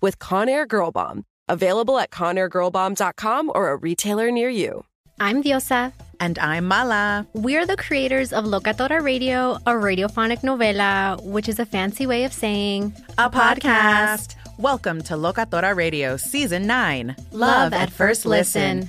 with Conair Girl Bomb. Available at ConairGirlBomb.com or a retailer near you. I'm Diosa. And I'm Mala. We're the creators of Locatora Radio, a radiophonic novela, which is a fancy way of saying a podcast. Welcome to Locatora Radio Season 9. Love at First Listen.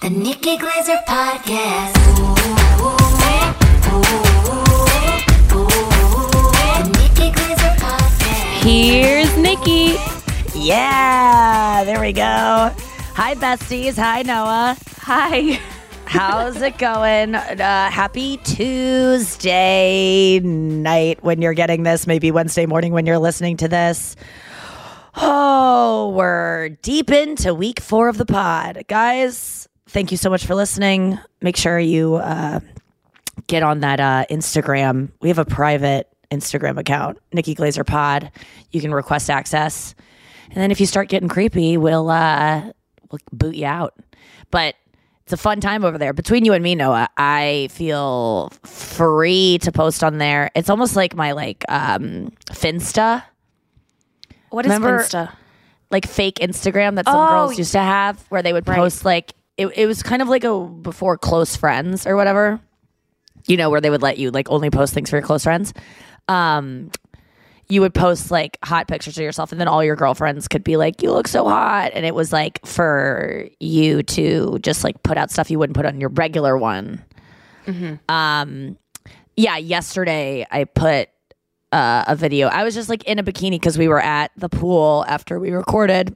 The Nikki Glaser Podcast. The Nikki Glaser Podcast. Here's Nikki. Yeah, there we go. Hi, besties. Hi, Noah. Hi. How's it going? Happy Tuesday night when you're getting this. Maybe Wednesday morning when you're listening to this. Oh, we're deep into week 4 of the pod. Guys, thank you so much for listening. Make sure you get on that Instagram. We have a private Instagram account, Nikki Glaser Pod. You can request access. And then if you start getting creepy, we'll boot you out. But it's a fun time over there. Between you and me, Noah, I feel free to post on there. It's almost like my Finsta. What is Finsta? Like fake Instagram that some girls used to have where they would post It was kind of like a before close friends or whatever, you know, where they would let you only post things for your close friends. You would post hot pictures of yourself and then all your girlfriends could be you look so hot. And it was for you to just put out stuff you wouldn't put on your regular one. Mm-hmm. Yesterday I put a video. I was just in a bikini because we were at the pool after we recorded.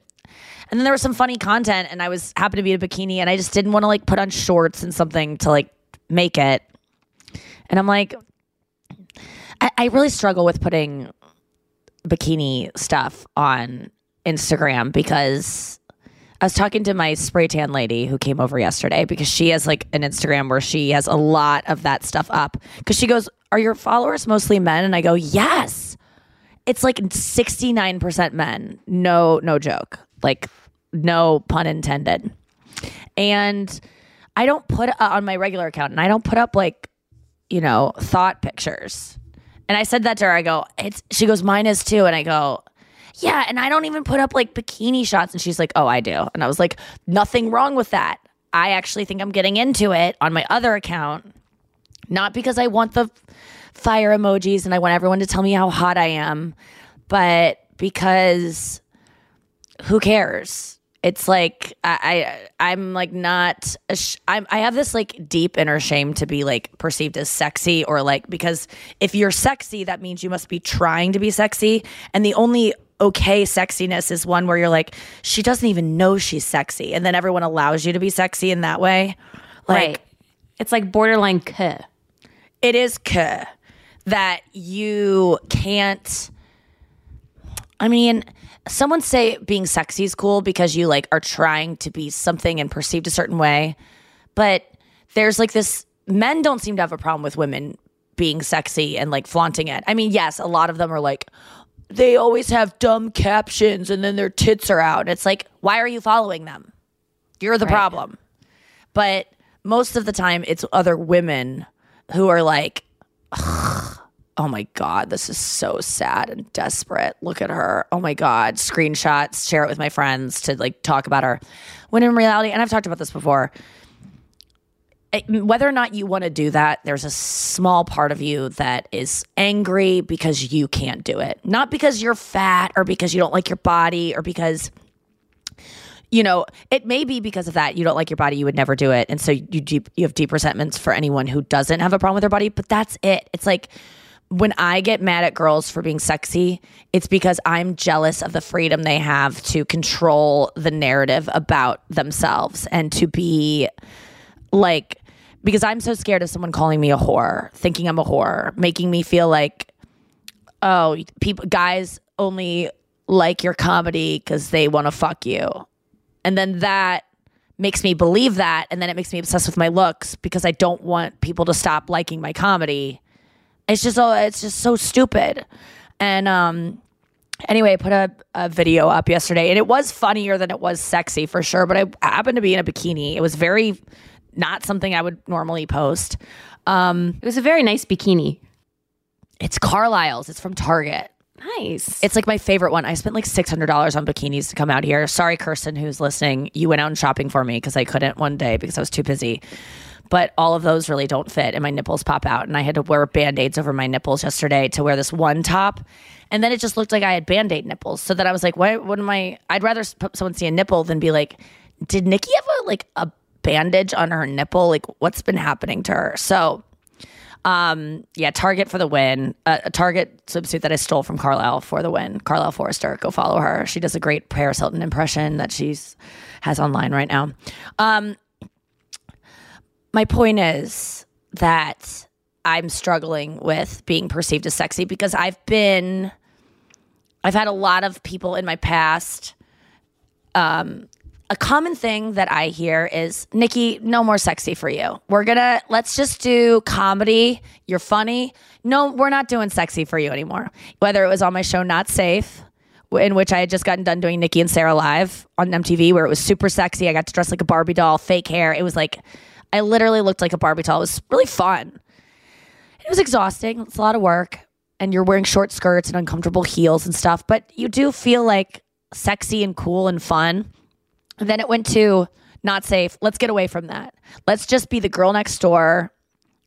And then there was some funny content and I happened to be in a bikini and I just didn't want to put on shorts and something to make it. And I'm I really struggle with putting bikini stuff on Instagram because I was talking to my spray tan lady who came over yesterday because she has an Instagram where she has a lot of that stuff up because she goes, are your followers mostly men? And I go, yes, it's 69% men. No joke. No pun intended. And I don't put on my regular account and I don't put up thought pictures. And I said that to her. I go, she goes, mine is too. And I go, yeah. And I don't even put up bikini shots. And she's like, oh, I do. And I was like, nothing wrong with that. I actually think I'm getting into it on my other account. Not because I want the fire emojis and I want everyone to tell me how hot I am. But because who cares? It's like I'm like not I have this like deep inner shame to be like perceived as sexy, or like, because if you're sexy, that means you must be trying to be sexy, and the only okay sexiness is one where you're like, she doesn't even know she's sexy, and then everyone allows you to be sexy in that way. Like, right. It's like borderline cuh. It is cuh that you can't. I mean, someone say being sexy is cool because you like are trying to be something and perceived a certain way. But there's like this, men don't seem to have a problem with women being sexy and like flaunting it. I mean, yes, a lot of them are like, they always have dumb captions and then their tits are out. It's like, why are you following them? You're the right. problem. But most of the time it's other women who are like, ugh. Oh my God, this is so sad and desperate. Look at her. Oh my God. Screenshots, share it with my friends to like talk about her. When in reality, and I've talked about this before, whether or not you want to do that, there's a small part of you that is angry because you can't do it. Not because you're fat or because you don't like your body or because, you know, it may be because of that. You don't like your body, you would never do it. And so you have deep resentments for anyone who doesn't have a problem with their body, but that's it. It's like, when I get mad at girls for being sexy, it's because I'm jealous of the freedom they have to control the narrative about themselves and to be like, because I'm so scared of someone calling me a whore, thinking I'm a whore, making me feel like, oh, guys only like your comedy because they want to fuck you. And then that makes me believe that. And then it makes me obsessed with my looks because I don't want people to stop liking my comedy. It's just so stupid. And anyway, I put a video up yesterday, and it was funnier than it was sexy for sure, but I happened to be in a bikini. It was very not something I would normally post. It was a very nice bikini. It's Carlisle's. It's from Target. Nice. It's like my favorite one. I spent like $600 on bikinis to come out here. Sorry, Kirsten, who's listening. You went out and shopping for me because I couldn't one day because I was too busy. But all of those really don't fit, and my nipples pop out. And I had to wear Band-Aids over my nipples yesterday to wear this one top. And then it just looked like I had Band-Aid nipples. So then I was like, what am I? I'd rather someone see a nipple than be like, did Nikki have a bandage on her nipple? Like, what's been happening to her? So, yeah, Target for the win. A Target swimsuit that I stole from Carlisle for the win. Carlisle Forrester, go follow her. She does a great Paris Hilton impression that she has online right now. My point is that I'm struggling with being perceived as sexy because I've had a lot of people in my past. A common thing that I hear is, Nikki, no more sexy for you. Let's just do comedy. You're funny. No, we're not doing sexy for you anymore. Whether it was on my show, Not Safe, in which I had just gotten done doing Nikki and Sarah live on MTV, where it was super sexy. I got to dress like a Barbie doll, fake hair. It was like, I literally looked like a Barbie doll. It was really fun. It was exhausting. It's a lot of work. And you're wearing short skirts and uncomfortable heels and stuff. But you do feel like sexy and cool and fun. And then it went to Not Safe. Let's get away from that. Let's just be the girl next door,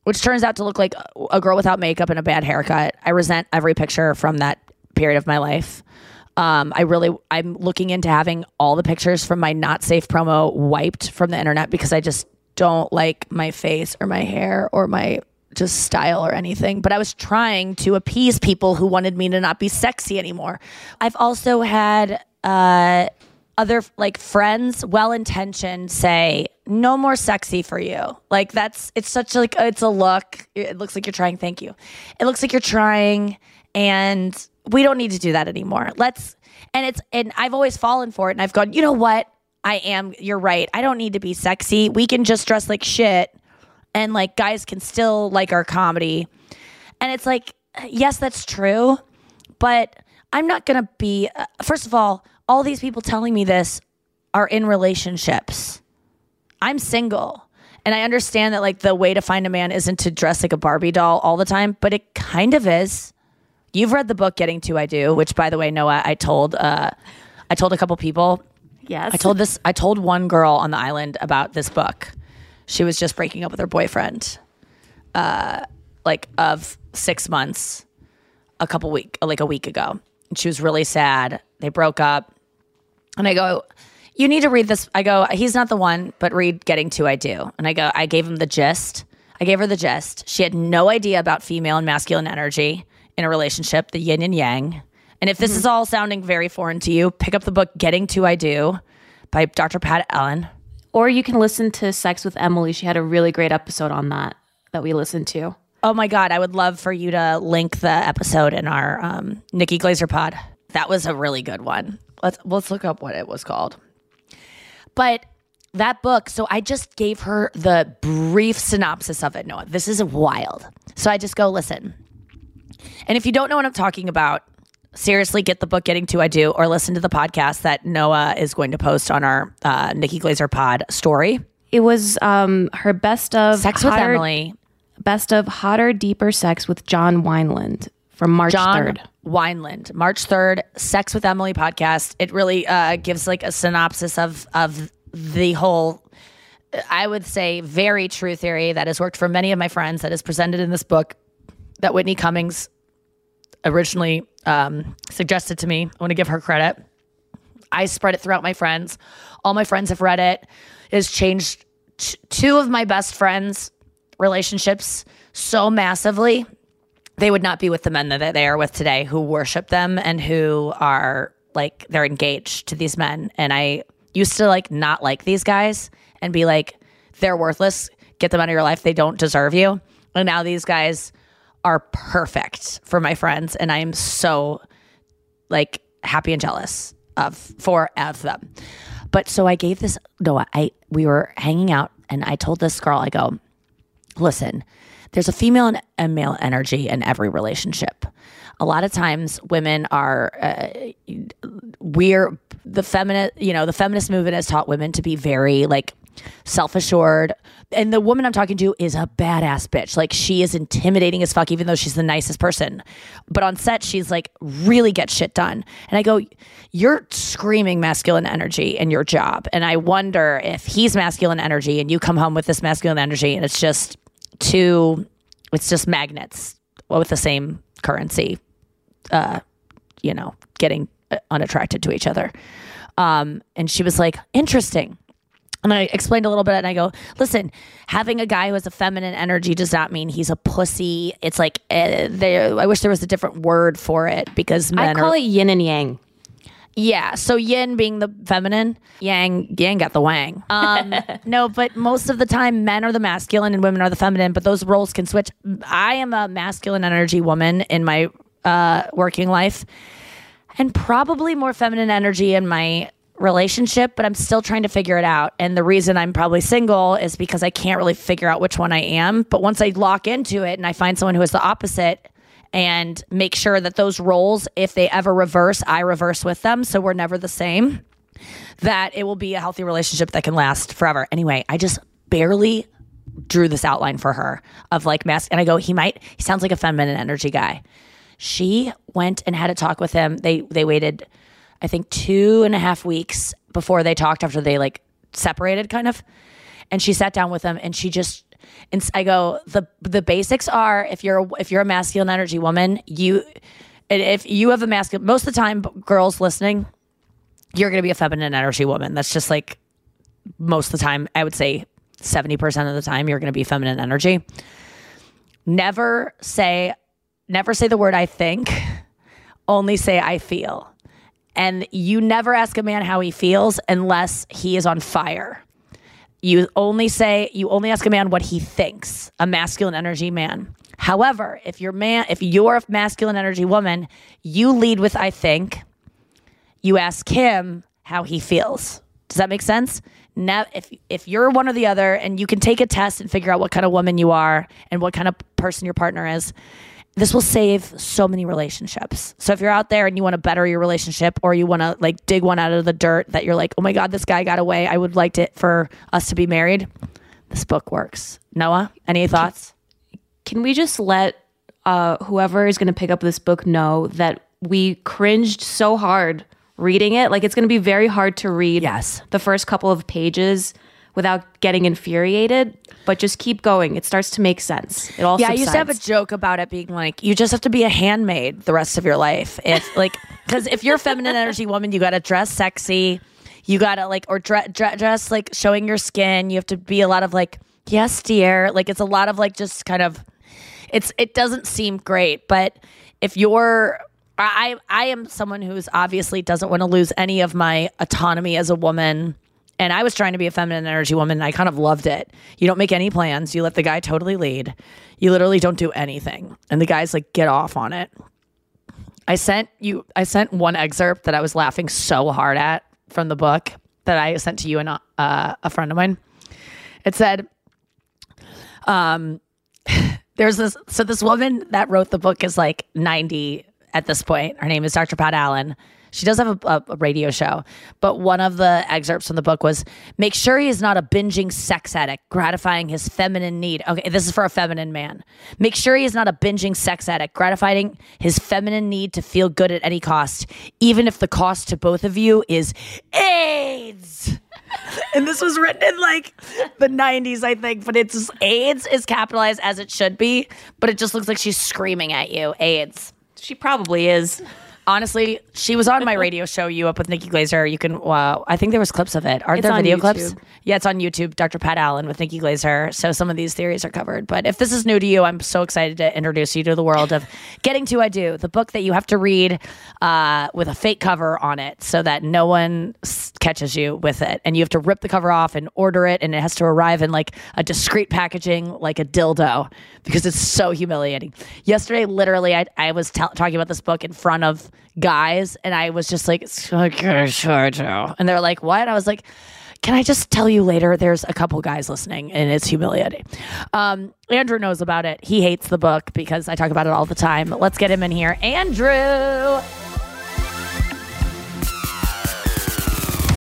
which turns out to look like a girl without makeup and a bad haircut. I resent every picture from that period of my life. I'm looking into having all the pictures from my Not Safe promo wiped from the internet because I just don't like my face or my hair or my just style or anything. But I was trying to appease people who wanted me to not be sexy anymore. I've also had other like friends, well-intentioned, say, no more sexy for you. Like it's a look. It looks like you're trying. Thank you. It looks like you're trying, and we don't need to do that anymore. And I've always fallen for it, and I've gone, you know what? You're right. I don't need to be sexy. We can just dress like shit, and like guys can still like our comedy. And it's like, yes, that's true, but I'm not going to be, first of all these people telling me this are in relationships. I'm single, and I understand that like the way to find a man isn't to dress like a Barbie doll all the time, but it kind of is. You've read the book Getting to I Do, which by the way, Noah, I told a couple people. Yes. I told one girl on the island about this book. She was just breaking up with her boyfriend. like of 6 months a week ago. And she was really sad. They broke up. And I go, you need to read this. I go, he's not the one, but read Getting to I Do. And I go, I gave him the gist. I gave her the gist. She had no idea about female and masculine energy in a relationship, the yin and yang. And if this is all sounding very foreign to you, pick up the book Getting to I Do by Dr. Pat Allen. Or you can listen to Sex with Emily. She had a really great episode on that we listened to. Oh my God. I would love for you to link the episode in our Nikki Glaser pod. That was a really good one. Let's look up what it was called. But that book, so I just gave her the brief synopsis of it. Noah, this is wild. So I just go, listen. And if you don't know what I'm talking about, seriously, get the book Getting to I Do or listen to the podcast that Noah is going to post on our Nikki Glaser pod story. It was her best of Sex with Emily. Best of Hotter, Deeper Sex with John Wineland from March 3rd. Wineland, March 3rd, Sex with Emily podcast. It really gives like a synopsis of the whole, I would say, very true theory that has worked for many of my friends that is presented in this book that Whitney Cummings originally suggested to me. I want to give her credit. I spread it throughout my friends. All my friends have read it. It has changed two of my best friends' relationships so massively. They would not be with the men that they are with today who worship them and who are like, they're engaged to these men. And I used to like not like these guys and be like, they're worthless. Get them out of your life. They don't deserve you. And now these guys are perfect for my friends. And I am so like happy and jealous of them. But so I gave this, Noah, we were hanging out and I told this girl, I go, listen, there's a female and male energy in every relationship. A lot of times women are, the feminist movement has taught women to be very like self-assured. And the woman I'm talking to is a badass bitch. Like she is intimidating as fuck, even though she's the nicest person. But on set, she's like, really gets shit done. And I go, you're screaming masculine energy in your job. And I wonder if he's masculine energy and you come home with this masculine energy and it's just it's just magnets with the same currency, getting unattracted to each other. And she was like, interesting. And I explained a little bit and I go, listen, having a guy who has a feminine energy does not mean he's a pussy. It's like, I wish there was a different word for it because men I call it yin and yang. Yeah. So yin being the feminine, yang got the wang. No, but most of the time men are the masculine and women are the feminine, but those roles can switch. I am a masculine energy woman in my working life and probably more feminine energy in my relationship, but I'm still trying to figure it out. And the reason I'm probably single is because I can't really figure out which one I am. But once I lock into it and I find someone who is the opposite and make sure that those roles, if they ever reverse, I reverse with them. So we're never the same, that it will be a healthy relationship that can last forever. Anyway, I just barely drew this outline for her of like mask. And I go, he sounds like a feminine energy guy. She went and had a talk with him. They waited, I think 2.5 weeks before they talked after they like separated kind of. And she sat down with him and she just, and I go, the basics are if you're a masculine energy woman, most of the time girls listening, you're going to be a feminine energy woman. That's just like most of the time, I would say 70% of the time you're going to be feminine energy. Never say the word I think, only say I feel. And you never ask a man how he feels unless he is on fire. You only ask a man what he thinks, a masculine energy man. However, if you're a masculine energy woman, you lead with, I think, you ask him how he feels. Does that make sense? Now, if you're one or the other and you can take a test and figure out what kind of woman you are and what kind of person your partner is, this will save so many relationships. So if you're out there and you want to better your relationship or you want to like dig one out of the dirt that you're like, oh my God, this guy got away. I would like for us to be married. This book works. Noah, any thoughts? Can we just let whoever is going to pick up this book know that we cringed so hard reading it? Like it's going to be very hard to read the first couple of pages without getting infuriated. but just keep going. It starts to make sense. It all subsides. I used to have a joke about it being like, you just have to be a handmaid the rest of your life. If like, because if you're a feminine energy woman, you got to dress sexy. You got to like, or dress like showing your skin. You have to be a lot of like, yes, dear. Like, it's a lot of like, just kind of, it doesn't seem great, but if you're, I am someone who's obviously doesn't want to lose any of my autonomy as a woman. And I was trying to be a feminine energy woman, and I kind of loved it. You don't make any plans. You let the guy totally lead. You literally don't do anything. And the guy's like, get off on it. I sent one excerpt that I was laughing so hard at from the book that I sent to you and a friend of mine. It said, this woman that wrote the book is like 90 at this point. Her name is Dr. Pat Allen. She does have a radio show, but one of the excerpts from the book was, make sure he is not a binging sex addict, gratifying his feminine need. Okay, this is for a feminine man. Make sure he is not a binging sex addict, gratifying his feminine need to feel good at any cost, even if the cost to both of you is AIDS. And this was written in like the 90s, I think, but it's AIDS is capitalized as it should be, but it just looks like she's screaming at you, AIDS. She probably is. Honestly, she was on my radio show, You Up with Nikki Glaser. You can, I think there was clips of it. Aren't there video clips? Yeah, it's on YouTube, Dr. Pat Allen with Nikki Glaser. So some of these theories are covered. But if this is new to you, I'm so excited to introduce you to the world of Getting to I Do, the book that you have to read with a fake cover on it so that no one catches you with it. And you have to rip the cover off and order it, and it has to arrive in like a discreet packaging like a dildo because it's so humiliating. Yesterday, literally, I was talking about this book in front of guys, and I was just like, okay, sure, Joe. And they're like, what? I was like, can I just tell you later? There's a couple guys listening, and it's humiliating. Andrew knows about it. He hates the book because I talk about it all the time. Let's get him in here. Andrew!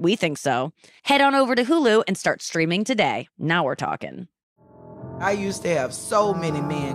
We think so. Head on over to Hulu and start streaming today. Now we're talking. I used to have so many men.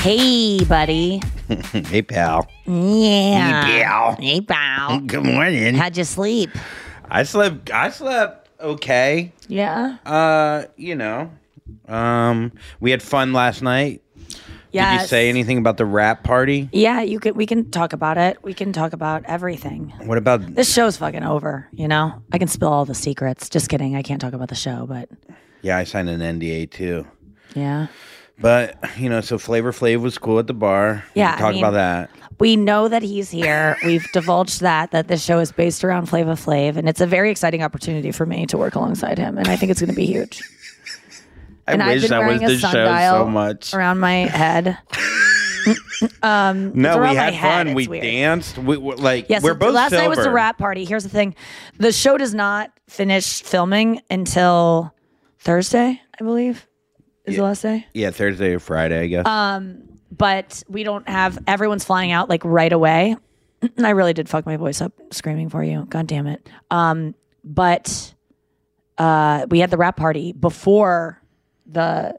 Hey, buddy. Hey, pal. Yeah. Hey, pal. Hey, pal. Good morning. How'd you sleep? I slept okay. Yeah. We had fun last night. Yeah. Did you say anything about the rap party? Yeah, we can talk about it. We can talk about everything. What about this show's fucking over, you know? I can spill all the secrets. Just kidding. I can't talk about the show, but yeah, I signed an NDA too. Yeah. But, so Flavor Flav was cool at the bar. Yeah. Talk about that. We know that he's here. We've divulged that this show is based around Flavor Flav, and it's a very exciting opportunity for me to work alongside him, and I think it's going to be huge. I've been wearing a sundial around my head. No, we had fun. We danced. We're both last silver. Night was the rap party. Here's the thing. The show does not finish filming until Thursday, I believe. Is the last day? Yeah, Thursday or Friday, I guess. But we don't have everyone's flying out like right away. I really did fuck my voice up screaming for you. God damn it. But we had the rap party before the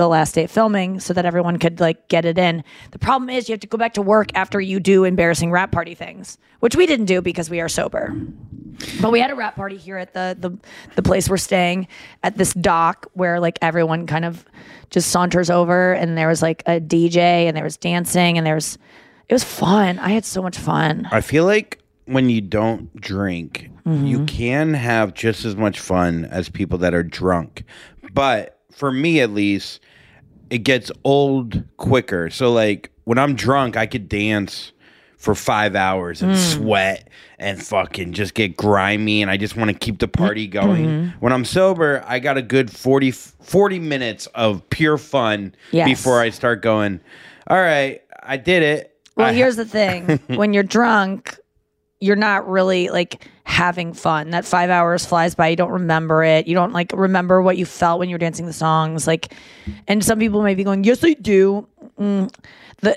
last day of filming so that everyone could like get it in. The problem is you have to go back to work after you do embarrassing rap party things, which we didn't do because we are sober. But we had a rap party here at the place we're staying at, this dock where like everyone kind of just saunters over, and there was like a DJ and there was dancing and it was fun. I had so much fun. I feel like when you don't drink, you can have just as much fun as people that are drunk. But for me at least, it gets old quicker. So like when I'm drunk, I could dance for 5 hours and sweat and fucking just get grimy, and I just want to keep the party going. Mm-hmm. When I'm sober, I got a good 40 minutes of pure fun before I start going, all right, I did it. Well, here's the thing. When you're drunk, you're not really like having fun. That 5 hours flies by. You don't remember it. You don't like remember what you felt when you were dancing the songs. Like, and some people may be going, yes, I do.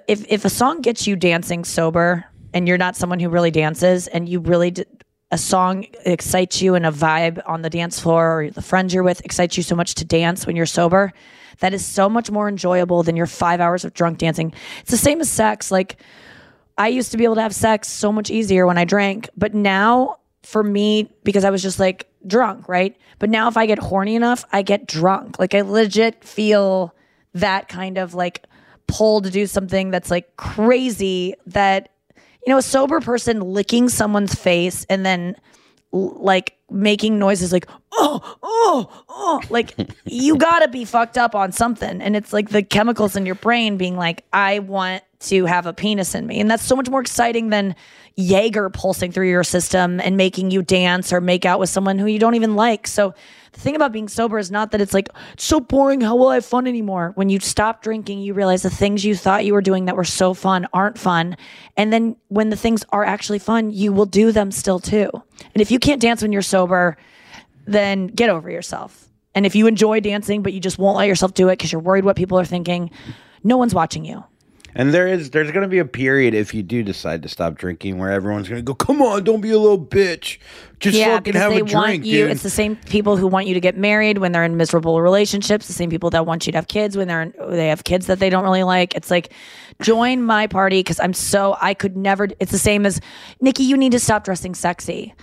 If a song gets you dancing sober, and you're not someone who really dances, and you really a song excites you and a vibe on the dance floor or the friends you're with excites you so much to dance when you're sober, that is so much more enjoyable than your 5 hours of drunk dancing. It's the same as sex. Like I used to be able to have sex so much easier when I drank, but now for me, because I was just like drunk, right? But now if I get horny enough, I get drunk. Like I legit feel that kind of like pull to do something that's like crazy, that a sober person licking someone's face and then like making noises like oh like you gotta be fucked up on something, and it's like the chemicals in your brain being like, I want to have a penis in me. And that's so much more exciting than Jaeger pulsing through your system and making you dance or make out with someone who you don't even like. So the thing about being sober is not that it's like, it's so boring, how will I have fun anymore? When you stop drinking, you realize the things you thought you were doing that were so fun aren't fun. And then when the things are actually fun, you will do them still too. And if you can't dance when you're sober, then get over yourself. And if you enjoy dancing, but you just won't let yourself do it because you're worried what people are thinking, no one's watching you. And there's going to be a period if you do decide to stop drinking where everyone's going to go, come on, don't be a little bitch. Just fucking have a drink, dude. It's the same people who want you to get married when they're in miserable relationships, the same people that want you to have kids when they have kids that they don't really like. It's like, join my party because I could never. It's the same as, Nikki, you need to stop dressing sexy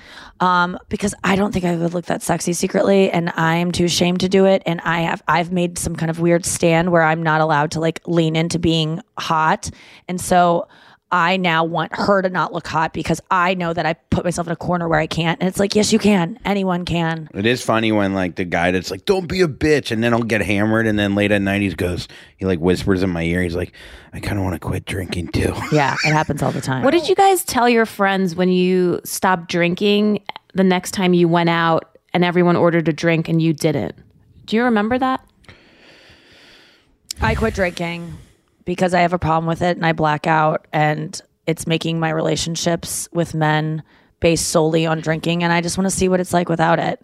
because I don't think I would look that sexy secretly, and I'm too ashamed to do it. And I've made some kind of weird stand where I'm not allowed to like lean into being hot, and so I now want her to not look hot because I know that I put myself in a corner where I can't. And it's like, yes, you can. Anyone can. It is funny when like the guy that's like, don't be a bitch. And then I'll get hammered. And then late at night, he like whispers in my ear. He's like, I kind of want to quit drinking too. Yeah, it happens all the time. What did you guys tell your friends when you stopped drinking the next time you went out and everyone ordered a drink and you didn't? Do you remember that? I quit drinking because I have a problem with it and I black out, and it's making my relationships with men based solely on drinking, and I just want to see what it's like without it.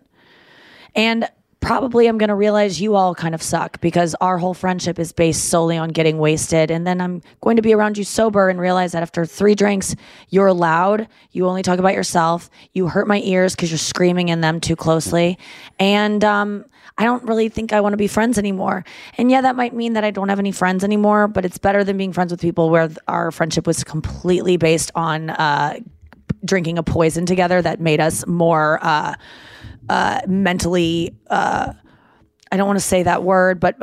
And probably I'm going to realize you all kind of suck because our whole friendship is based solely on getting wasted, and then I'm going to be around you sober and realize that after 3 drinks, you're loud, you only talk about yourself, you hurt my ears because you're screaming in them too closely, and I don't really think I want to be friends anymore. And yeah, that might mean that I don't have any friends anymore, but it's better than being friends with people where our friendship was completely based on drinking a poison together that made us more mentally, I don't want to say that word, but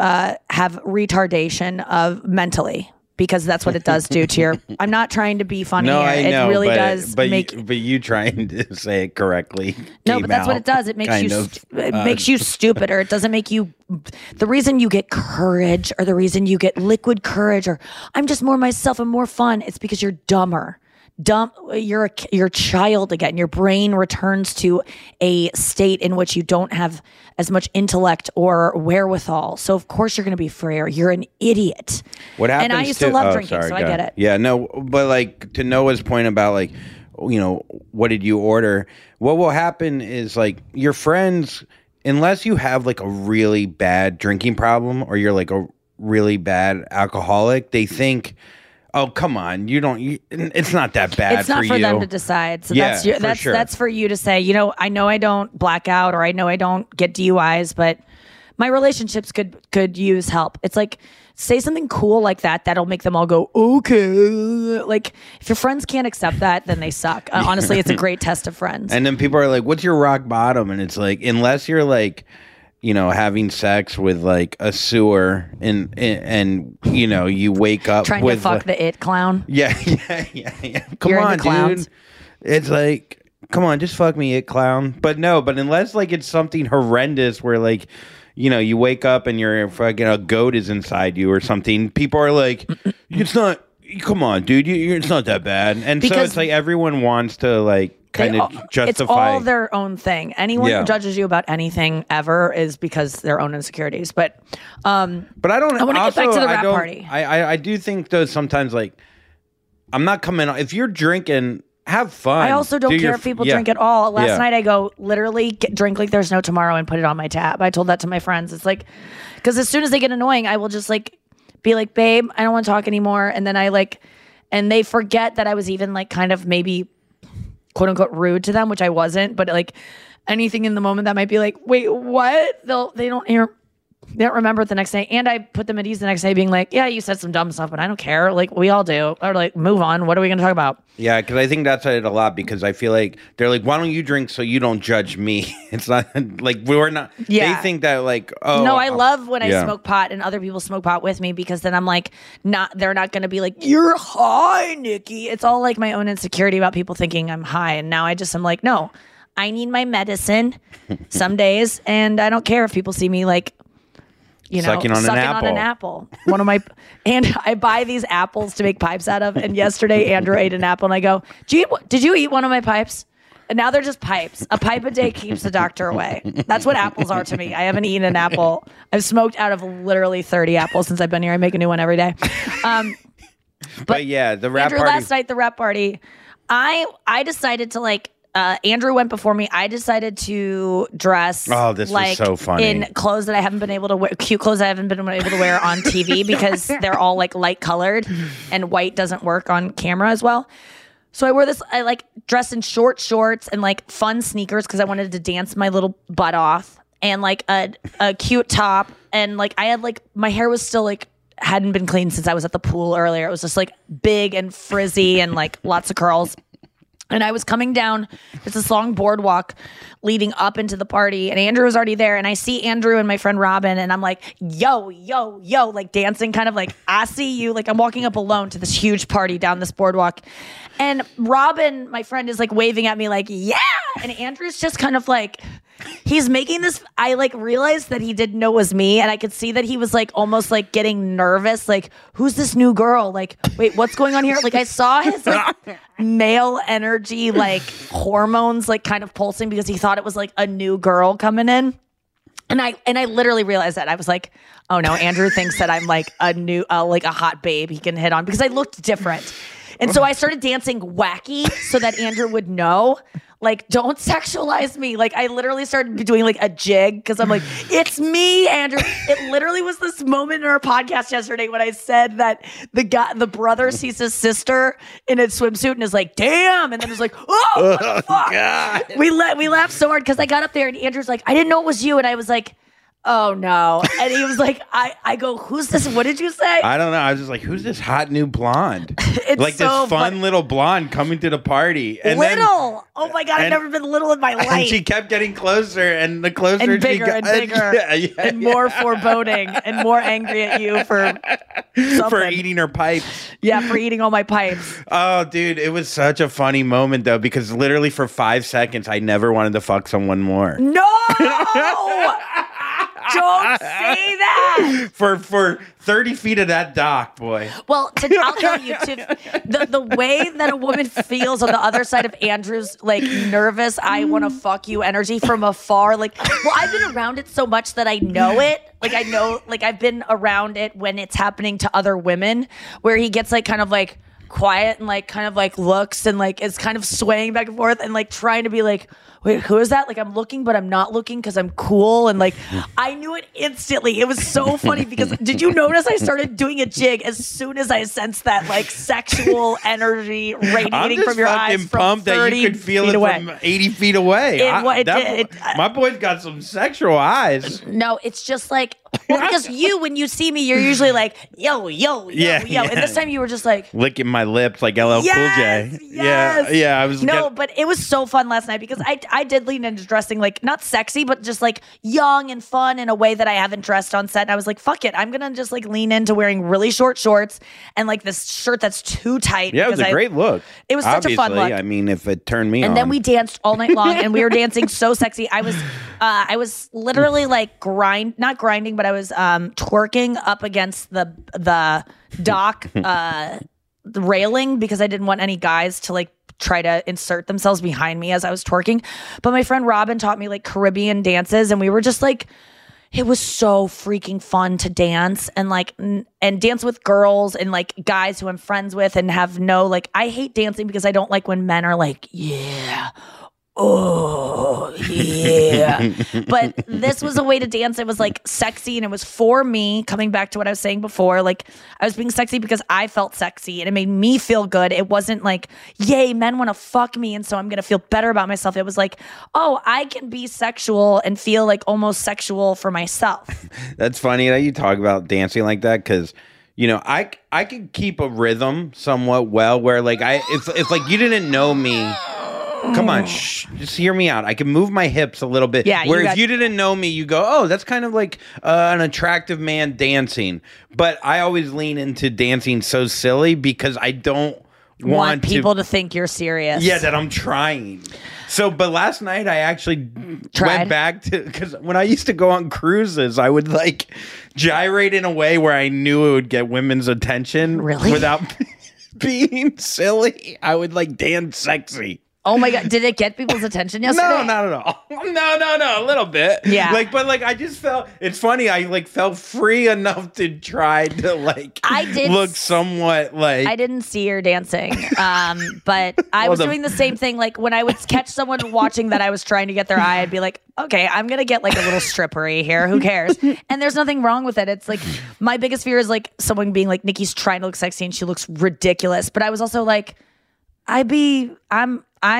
have retardation of mentally. Because that's what it does do to your... I'm not trying to be funny. No, I know, it really does make... But you trying to say it correctly. No, but that's what it does. It makes you makes you stupider. It doesn't make you... The reason you get courage or the reason you get liquid courage or I'm just more myself and more fun, it's because you're dumber. You're a child again. Your brain returns to a state in which you don't have as much intellect or wherewithal. So of course you're going to be freer. You're an idiot. What happens? And I used to love drinking, so I get it. Yeah, no, but like to Noah's point about like, you know, what did you order? What will happen is like your friends, unless you have like a really bad drinking problem or you're like a really bad alcoholic, they think, oh, come on. You don't, it's not that bad for you. It's not for them to decide. So yeah, that's for you to say, you know, I know I don't black out or I know I don't get DUIs, but my relationships could use help. It's like, say something cool like that. That'll make them all go, okay. Like if your friends can't accept that, then they suck. Honestly, it's a great test of friends. And then people are like, what's your rock bottom? And it's like, unless you're like, you know, having sex with like a sewer and you know, you wake up trying with to fuck the it clown. Yeah. Come on, dude. It's like, come on, just fuck me, it clown. But no, but unless like it's something horrendous where like, you know, you wake up and you're fucking a goat is inside you or something, people are like, it's not, come on, dude, it's not that bad. And so it's like everyone wants to like, kind of justify. It's all their own thing. Anyone who judges you about anything ever is because their own insecurities. But I don't. I want to get back to the rap party. I do think though sometimes like I'm not coming. If you're drinking, have fun. I also don't care if people drink at all. Last night I go literally drink like there's no tomorrow and put it on my tab. I told that to my friends. It's like because as soon as they get annoying, I will just like be like, babe, I don't want to talk anymore. And then I like, and they forget that I was even like kind of maybe, quote unquote, rude to them, which I wasn't, but like anything in the moment that might be like, wait, what? They don't remember it the next day. And I put them at ease the next day being like, yeah, you said some dumb stuff, but I don't care. Like we all do. Or like, move on. What are we going to talk about? Yeah. Cause I think that's it a lot because I feel like they're like, why don't you drink so you don't judge me? It's not like we're not, they think that like, oh. No, I love when I smoke pot and other people smoke pot with me because then I'm like, they're not going to be like, you're high, Nikki. It's all like my own insecurity about people thinking I'm high. And now I'm like, no, I need my medicine some days. And I don't care if people see me like, you know, sucking on an apple. One of my, and I buy these apples to make pipes out of. And yesterday, Andrew ate an apple, and I go, "Did you eat one of my pipes?" And now they're just pipes. A pipe a day keeps the doctor away. That's what apples are to me. I haven't eaten an apple. I've smoked out of literally 30 apples since I've been here. I make a new one every day. But yeah, the rap Andrew, party. Last night, the rap party, I decided to like, Andrew went before me. I decided to dress in clothes that I haven't been able to wear, cute clothes I haven't been able to wear on TV because they're all like light colored and white doesn't work on camera as well. So I wore this, I like dressed in short shorts and like fun sneakers because I wanted to dance my little butt off, and like a cute top, and like I had like my hair was still like hadn't been cleaned since I was at the pool earlier. It was just like big and frizzy and like lots of curls. And I was coming down, there's this long boardwalk leading up into the party, and Andrew was already there. And I see Andrew and my friend Robin, and I'm like, yo, yo, yo, like dancing, kind of like, I see you. Like I'm walking up alone to this huge party down this boardwalk. And Robin, my friend, is like waving at me like, yeah. And Andrew's just kind of like, he's making this, I like realized that he didn't know it was me. And I could see that he was like almost like getting nervous. Like, who's this new girl? Like, wait, what's going on here? Like I saw his like male energy, like hormones, like kind of pulsing because he thought it was like a new girl coming in. And I literally realized that. I was like, oh no, Andrew thinks that I'm like a new, like a hot babe he can hit on because I looked different. And so I started dancing wacky so that Andrew would know, like, don't sexualize me. Like, I literally started doing, like, a jig because I'm like, it's me, Andrew. It literally was this moment in our podcast yesterday when I said that the brother sees his sister in a swimsuit and is like, damn. And then it's like, oh, what the fuck? God. We laughed so hard because I got up there and Andrew's like, I didn't know it was you. And I was like, oh no. And he was like, I go, who's this? What did you say? I don't know. I was just like, who's this hot new blonde? It's like so this fun little blonde coming to the party. And little. Then, oh my God. I've never been little in my life. And she kept getting closer and the closer and bigger, she got. And bigger and more foreboding and more angry at you for something. For eating her pipes. Yeah. For eating all my pipes. Oh dude. It was such a funny moment though, because literally for 5 seconds, I never wanted to fuck someone more. No. Don't say that. For 30 feet of that dock, boy. Well, I'll tell you, the way that a woman feels on the other side of Andrew's, like, nervous, I want to fuck you energy from afar. Like, well, I've been around it so much that I know it. Like, I know, like, I've been around it when it's happening to other women, where he gets, like, kind of, like, quiet and, like, kind of, like, looks and, like, is kind of swaying back and forth and, like, trying to be, like, wait, who is that? Like, I'm looking, but I'm not looking because I'm cool. And, like, I knew it instantly. It was so funny because did you notice I started doing a jig as soon as I sensed that, like, sexual energy radiating from your eyes? I'm just fucking pumped that you could feel it from 80 feet away. My boy's got some sexual eyes. No, it's just like, well, because when you see me, you're usually like, yo, yo, yo, yo. And this time you were just like, licking my lips like LL Cool J. Yes. Yeah. But it was so fun last night because I did lean into dressing like not sexy, but just like young and fun in a way that I haven't dressed on set. And I was like, fuck it. I'm going to just like lean into wearing really short shorts and like this shirt that's too tight. Yeah, it was a great look. It was such a fun look. I mean, if it turned me on. And then we danced all night long and we were dancing so sexy. I was literally like not grinding, but I was twerking up against the dock railing because I didn't want any guys to like try to insert themselves behind me as I was twerking. But my friend Robin taught me like Caribbean dances, and we were just like, it was so freaking fun to dance and like and dance with girls and like guys who I'm friends with and have no like. I hate dancing because I don't like when men are like, yeah, oh yeah. But this was a way to dance. It was like sexy and it was for me, coming back to what I was saying before. Like I was being sexy because I felt sexy and it made me feel good. It wasn't like, yay, men want to fuck me and so I'm going to feel better about myself. It was like, oh, I can be sexual and feel like almost sexual for myself. That's funny that you talk about dancing like that because, you know, I can keep a rhythm somewhat well where like it's like you didn't know me. Come on, just hear me out. I can move my hips a little bit. Yeah, where if you didn't know me, you go, oh, that's kind of like an attractive man dancing. But I always lean into dancing so silly because I don't want people to think you're serious. Yeah, that I'm trying. So, but last night I actually went back to, because when I used to go on cruises, I would like gyrate in a way where I knew it would get women's attention. Really? Without being silly. I would like dance sexy. Oh my God. Did it get people's attention yesterday? No, not at all. No. A little bit. Yeah. Like, but like, I just felt, it's funny. I like felt free enough to try to like, look somewhat like. I didn't see her dancing. But I was doing the same thing. Like when I would catch someone watching that I was trying to get their eye, I'd be like, okay, I'm going to get like a little strippery here. Who cares? And there's nothing wrong with it. It's like, my biggest fear is like someone being like, Nikki's trying to look sexy and she looks ridiculous. But I was also like, I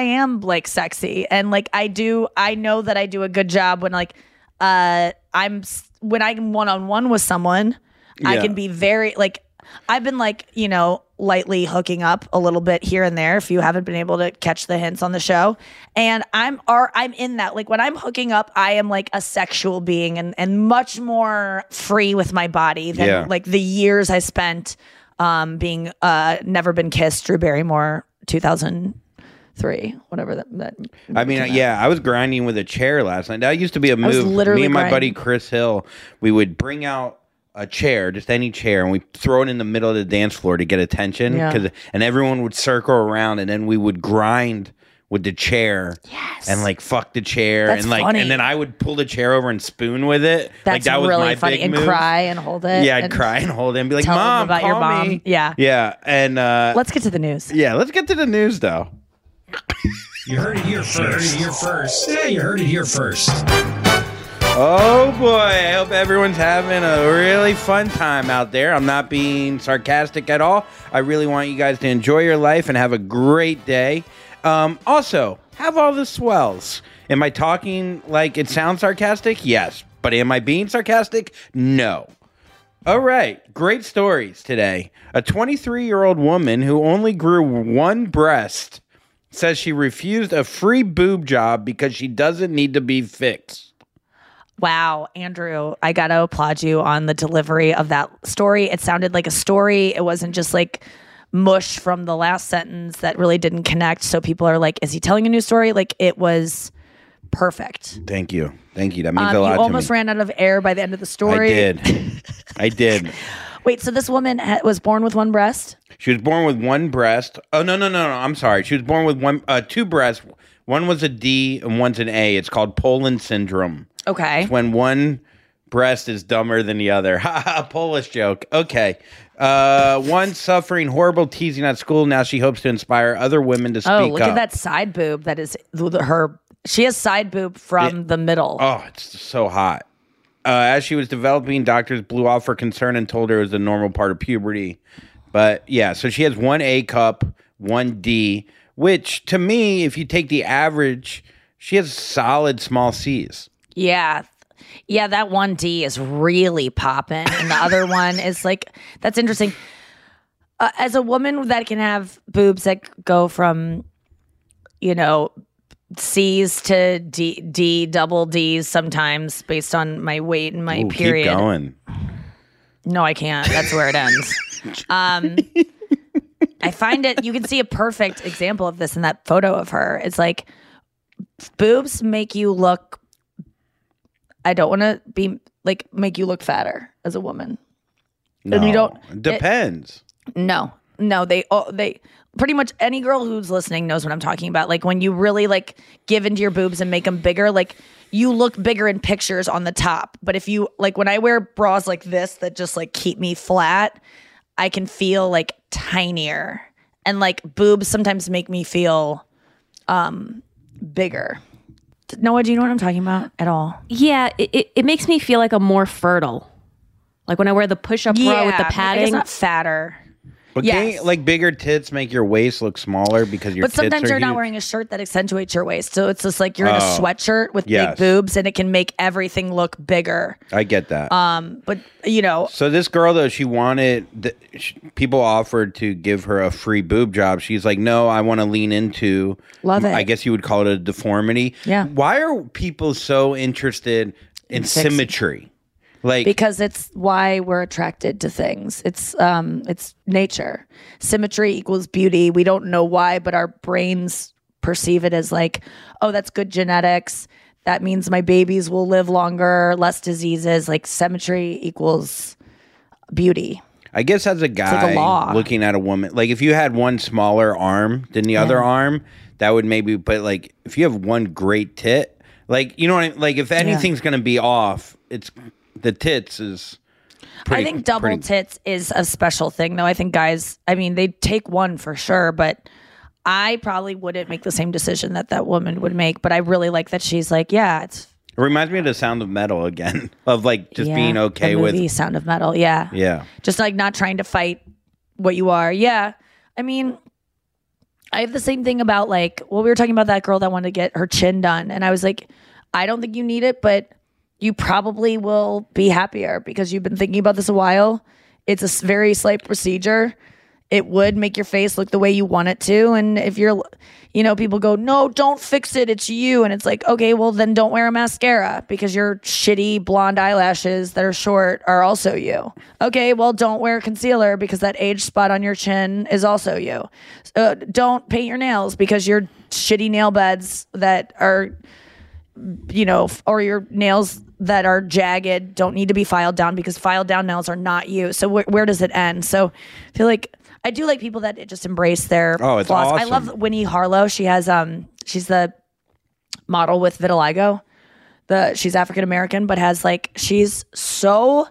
am like sexy, and like I know that I do a good job when like I'm one-on-one with someone. Yeah. I can be very like, I've been like, you know, lightly hooking up a little bit here and there if you haven't been able to catch the hints on the show. And I'm in that, like when I'm hooking up, I am like a sexual being and much more free with my body than like the years I spent being Never Been Kissed, Drew Barrymore, 2003, whatever that I mean, I was grinding with a chair last night. That used to be a move. Me and my buddy Chris Hill, we would bring out a chair, just any chair, and we throw it in the middle of the dance floor to get attention. Yeah. And everyone would circle around, and then we would grind with the chair. Yes. And like fuck the chair. That's and like funny. And then I would pull the chair over and spoon with it. That's like that really was my funny big and move. Cry and hold it. Yeah, I'd cry and hold it and be like, tell Mom, about call your mom. Me. Yeah. Yeah. And let's get to the news. Yeah, let's get to the news though. You heard it here first. Yeah, you heard it here first. Oh boy, I hope everyone's having a really fun time out there. I'm not being sarcastic at all. I really want you guys to enjoy your life and have a great day. Also, have all the swells. Am I talking like it sounds sarcastic? Yes. But am I being sarcastic? No. All right. Great stories today. A 23-year-old woman who only grew one breast says she refused a free boob job because she doesn't need to be fixed. Wow, Andrew, I got to applaud you on the delivery of that story. It sounded like a story. It wasn't just like mush from the last sentence that really didn't connect. So people are like, is he telling a new story? Like it was perfect. Thank you. That means a lot to me. You almost ran out of air by the end of the story. I did. Wait, so this woman was born with one breast? She was born with one breast. Oh, no. I'm sorry. She was born with two breasts. One was a D and one's an A. It's called Poland syndrome. Okay. It's when one breast is dumber than the other. Ha ha, Polish joke. Okay. One suffering horrible teasing at school. Now she hopes to inspire other women to speak up. Oh, look at that side boob. That is her. She has side boob from the middle. Oh, it's so hot. As she was developing, doctors blew off her concern and told her it was a normal part of puberty. But yeah, so she has one A cup, one D, which to me, if you take the average, she has solid small C's. Yeah. Yeah, that one D is really popping, and the other one is like, that's interesting. As a woman that can have boobs that go from, you know, C's to D, double D's sometimes based on my weight and my period. Keep going. No, I can't. That's where it ends. I find it, you can see a perfect example of this in that photo of her. It's like, boobs make you look, I don't want to be like, make you look fatter as a woman. No, and you don't. Depends. No. They pretty much any girl who's listening knows what I'm talking about. Like when you really like give into your boobs and make them bigger, like you look bigger in pictures on the top. But if you like, when I wear bras like this that just like keep me flat, I can feel like tinier, and like boobs sometimes make me feel bigger. Noah, do you know what I'm talking about at all? Yeah, it makes me feel like I'm more fertile. Like when I wear the push-up bra with the padding. It's not fatter. But yes. Like bigger tits make your waist look smaller because your tits are huge. But sometimes you're not wearing a shirt that accentuates your waist. So it's just like you're in a sweatshirt with big boobs, and it can make everything look bigger. I get that. But, you know. So this girl, though, she wanted, people offered to give her a free boob job. She's like, no, I want to lean into. Love it. I guess you would call it a deformity. Yeah. Why are people so interested in symmetry? Like, because it's why we're attracted to things. It's nature. Symmetry equals beauty. We don't know why, but our brains perceive it as like, oh, that's good genetics. That means my babies will live longer, less diseases. Like, symmetry equals beauty. I guess as a guy like a looking at a woman, like if you had one smaller arm than the other arm, that would maybe, but like if you have one great tit, like, you know what I mean? Like if anything's going to be off, it's the tits is pretty, I think tits is a special thing though. I think guys, I mean, they take one for sure, but I probably wouldn't make the same decision that that woman would make. But I really like that she's like, yeah, it's. It reminds me of The Sound of Metal again, of like just being okay with the Sound of Metal. Yeah. Yeah. Just like not trying to fight what you are. Yeah. I mean, I have the same thing about like, well, we were talking about that girl that wanted to get her chin done. And I was like, I don't think you need it, but you probably will be happier because you've been thinking about this a while. It's a very slight procedure. It would make your face look the way you want it to. And if you're, you know, people go, no, don't fix it. It's you. And it's like, okay, well, then don't wear a mascara because your shitty blonde eyelashes that are short are also you. Okay, well, don't wear concealer because that age spot on your chin is also you. Don't paint your nails because your shitty nail beds that are, you know, or your nails that are jagged don't need to be filed down because filed down nails are not you. So where does it end? So I feel like, I do like people that just embrace their flaws. Awesome. I love Winnie Harlow. She has she's the model with vitiligo. She's African American, but has like she's so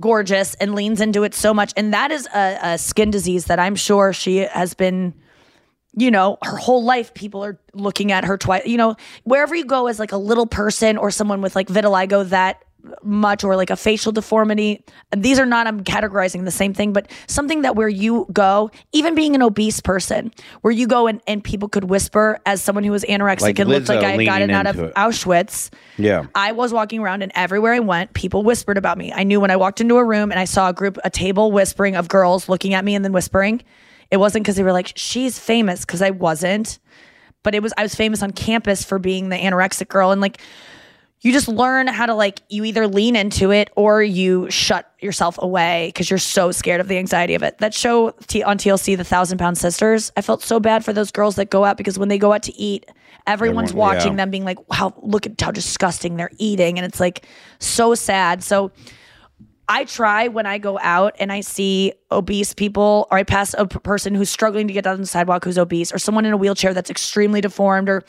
gorgeous and leans into it so much. And that is a skin disease that I'm sure she has been, you know, her whole life people are looking at her twice. You know, wherever you go as like a little person or someone with like vitiligo that much or like a facial deformity. And these are not, I'm categorizing the same thing, but something that where you go, even being an obese person, where you go and people could whisper as someone who was anorexic like and Lizzo looked like I had gotten out of Auschwitz. Yeah. I was walking around and everywhere I went, people whispered about me. I knew when I walked into a room and I saw a table whispering of girls looking at me and then whispering. It wasn't because they were like, she's famous, because I wasn't. But I was famous on campus for being the anorexic girl and like, you just learn how to like, you either lean into it or you shut yourself away because you're so scared of the anxiety of it. That show on TLC, The 1,000 Pound Sisters, I felt so bad for those girls that go out because when they go out to eat, everyone's watching them being like, wow, look at how disgusting they're eating. And it's like so sad. So I try when I go out and I see obese people or I pass a person who's struggling to get down the sidewalk who's obese or someone in a wheelchair that's extremely deformed or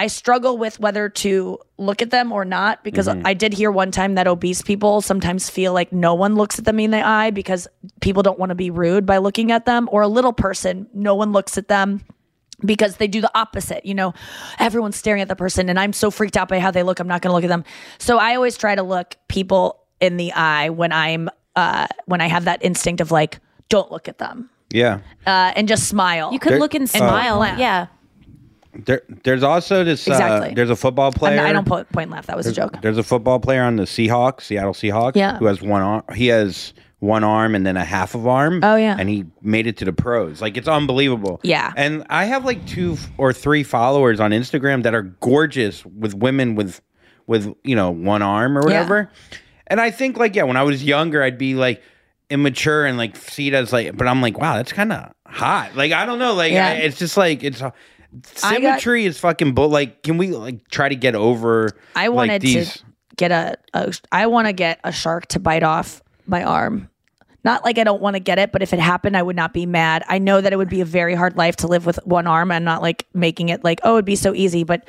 I struggle with whether to look at them or not because I did hear one time that obese people sometimes feel like no one looks at them in the eye because people don't want to be rude by looking at them, or a little person, no one looks at them because they do the opposite. You know, everyone's staring at the person and I'm so freaked out by how they look, I'm not going to look at them. So I always try to look people in the eye when I'm when I have that instinct of like, don't look at them. Yeah. And just smile. You could look and smile. Yeah. There's also this. Exactly. There's a football player. I don't point laugh. That was a joke. There's a football player on the Seattle Seahawks. Yeah. Who has one arm? He has one arm and then a half of arm. Oh yeah. And he made it to the pros. Like, it's unbelievable. Yeah. And I have like 2 or 3 followers on Instagram that are gorgeous with women with you know one arm or whatever. Yeah. And I think like when I was younger I'd be like immature and like see it as like, but I'm like, wow, that's kind of hot. Like, I don't know. Like it's just like it's. Symmetry is fucking bull. Like, can we like try to get over? I wanted like, to get I want to get a shark to bite off my arm. Not like I don't want to get it, but if it happened, I would not be mad. I know that it would be a very hard life to live with one arm and not like making it like, oh, it'd be so easy. But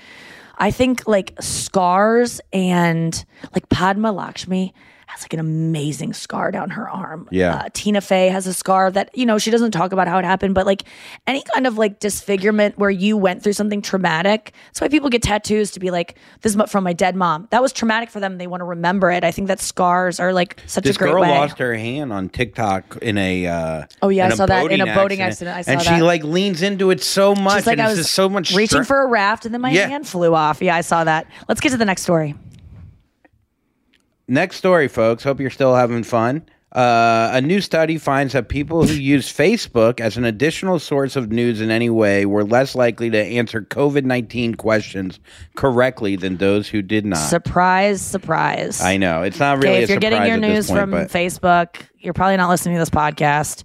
I think like scars and like Padma Lakshmi has like an amazing scar down her arm. Yeah. Tina Fey has a scar that, you know, she doesn't talk about how it happened, but like any kind of like disfigurement where you went through something traumatic. That's why people get tattoos to be like, this is from my dead mom. That was traumatic for them. They want to remember it. I think that scars are like such a great way. This girl lost her hand on TikTok in a I saw that in a boating accident. I saw and that. And she like leans into it so much. She's like, and I was so much reaching for a raft and then my hand flew off. Yeah, I saw that. Let's get to the next story. Next story, folks. Hope you're still having fun. A new study finds that people who use Facebook as an additional source of news in any way were less likely to answer COVID-19 questions correctly than those who did not. Surprise, surprise. I know. It's not really a surprise at this point. If you're getting your news from Facebook, you're probably not listening to this podcast.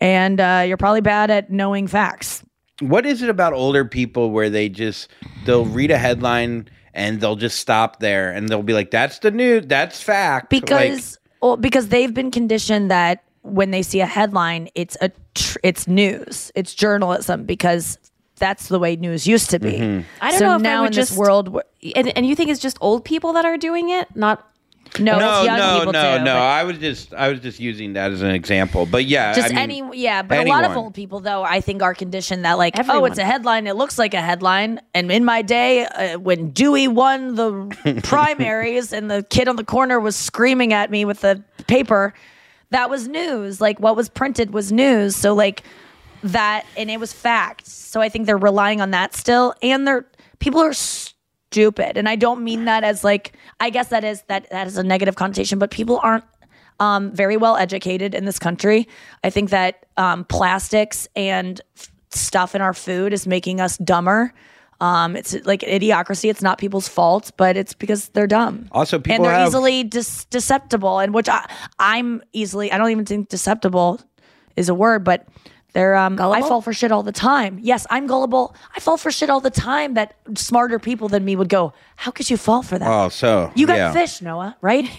And you're probably bad at knowing facts. What is it about older people where they'll read a headline and they'll just stop there and they'll be like, that's the news, that's fact. Because they've been conditioned that when they see a headline, it's news, it's journalism, because that's the way news used to be. Mm-hmm. I don't know if now I would in just, this world, and you think it's just old people that are doing it, not it's young people too. No. I was just using that as an example, but yeah, anyone. A lot of old people though I think are conditioned that like everyone. Oh, it's a headline, it looks like a headline, and in my day when Dewey won the primaries and the kid on the corner was screaming at me with the paper, that was news. Like what was printed was news, so like that, and it was fact. So I think they're relying on that still, and people are stupid, and I don't mean that as like, I guess that is a negative connotation, but people aren't very well educated in this country. I think that plastics and stuff in our food is making us dumber. It's like idiocracy. It's not people's fault, but it's because they're dumb. Also, people and they're easily deceptible, and which I'm easily. I don't even think deceptible is a word, but. I fall for shit all the time. Yes, I'm gullible. I fall for shit all the time that smarter people than me would go, how could you fall for that? Oh, so. You got fish, Noah, right?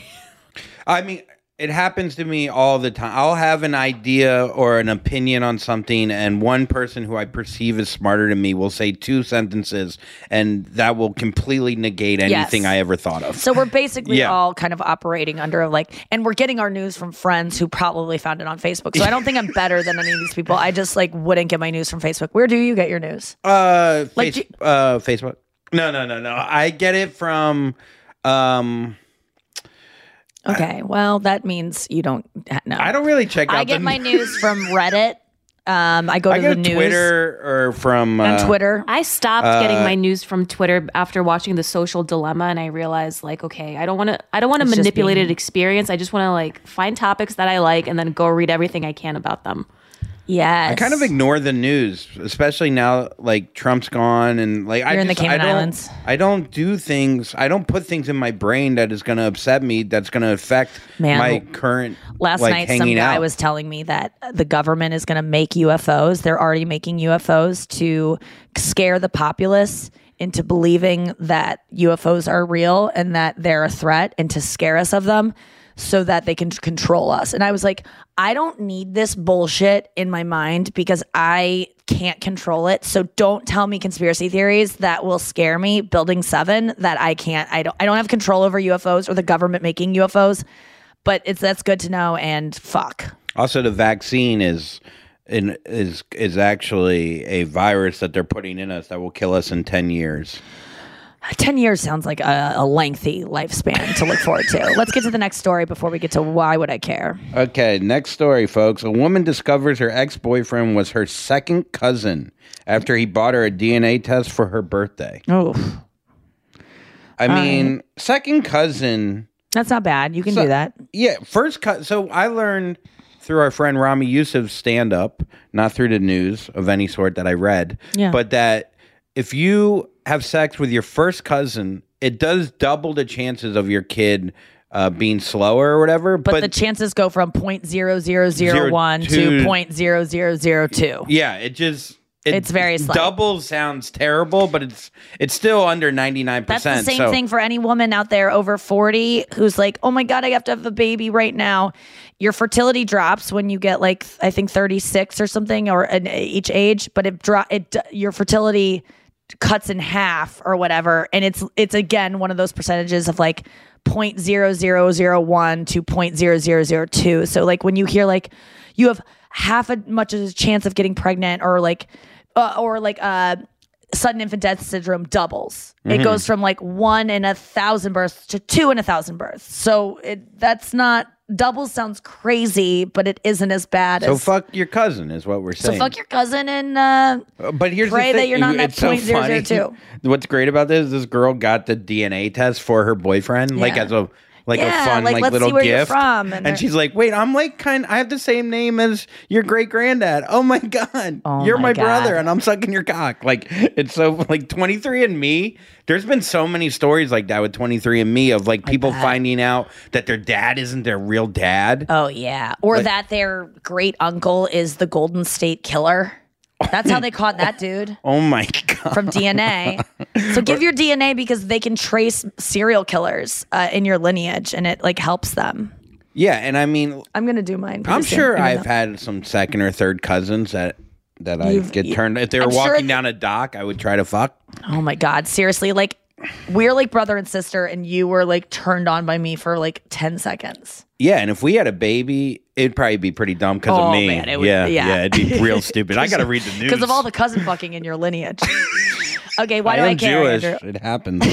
I mean, it happens to me all the time. I'll have an idea or an opinion on something, and one person who I perceive as smarter than me will say two sentences, and that will completely negate anything I ever thought of. So we're basically all kind of operating under and we're getting our news from friends who probably found it on Facebook. So I don't think I'm better than any of these people. I just wouldn't get my news from Facebook. Where do you get your news? Facebook. No. I get it from... Okay, well, that means you don't know. I don't really check out I get my news from Reddit. I go to the news. Twitter or from... on Twitter. I stopped getting my news from Twitter after watching The Social Dilemma, and I realized, okay, I don't want a manipulated experience. I just want to, find topics that I like and then go read everything I can about them. Yes. I kind of ignore the news, especially now, Trump's gone and you're in the Cayman Islands. I don't do things. I don't put things in my brain that is going to upset me, that's going to affect my current last night, some guy was telling me that the government is going to make UFOs. They're already making UFOs to scare the populace into believing that UFOs are real and that they're a threat and to scare us of them. So that they can control us. And I was like, I don't need this bullshit in my mind because I can't control it. So don't tell me conspiracy theories that will scare me, Building 7, that I don't have control over UFOs or the government making UFOs, but that's good to know and fuck. Also, the vaccine is actually a virus that they're putting in us that will kill us in 10 years. 10 years sounds like a lengthy lifespan to look forward to. Let's get to the next story before we get to why would I care. Okay, next story, folks. A woman discovers her ex-boyfriend was her second cousin after he bought her a DNA test for her birthday. Oh. I mean, second cousin. That's not bad. You can do that. Yeah, first cousin. So I learned through our friend Rami Yusuf's stand-up, not through the news of any sort that I read, but that if you... have sex with your first cousin, it does double the chances of your kid being slower or whatever. But the chances go from 0.0001 to 0.0002. Yeah, it's very slight. Double sounds terrible, but it's still under 99%. That's the same thing for any woman out there over 40 who's like, oh my God, I have to have a baby right now. Your fertility drops when you get 36 or something, or each age, but your fertility cuts in half or whatever, and it's again one of those percentages of 0.0001 to 0.0002. So when you hear you have half as much as a chance of getting pregnant, or sudden infant death syndrome doubles. Mm-hmm. It goes from 1 in 1,000 births to 2 in 1,000 births. So that's not. Double sounds crazy, but it isn't as bad. So fuck your cousin is what we're saying. So fuck your cousin and but here's pray that you're not at 0.002. What's great about this? This girl got the DNA test for her boyfriend, as a like a fun like little gift. You're from. And she's like, wait, I'm like I have the same name as your great granddad. Oh my God. Oh, you're my brother and I'm sucking your cock. Like it's so like 23andMe. There's been so many stories like that with 23andMe of like people finding out that their dad isn't their real dad. Oh yeah. Or like, that their great uncle is the Golden State Killer. That's how they caught that dude. Oh my God. From DNA. So give your DNA because they can trace serial killers in your lineage and it like helps them. Yeah. And I mean, I'm going to do mine. I'm sure I've had some second or third cousins that I get turned. If they were walking down a dock, I would try to fuck. Oh my God. Seriously. Like we're like brother and sister and you were like turned on by me for like 10 seconds. Yeah, and if we had a baby, it'd probably be pretty dumb because of me. Man, it would, yeah, it'd be real stupid. I got to read the news. Because of all the cousin fucking in your lineage. Okay, why do I care? I am Jewish. Andrew? It happens.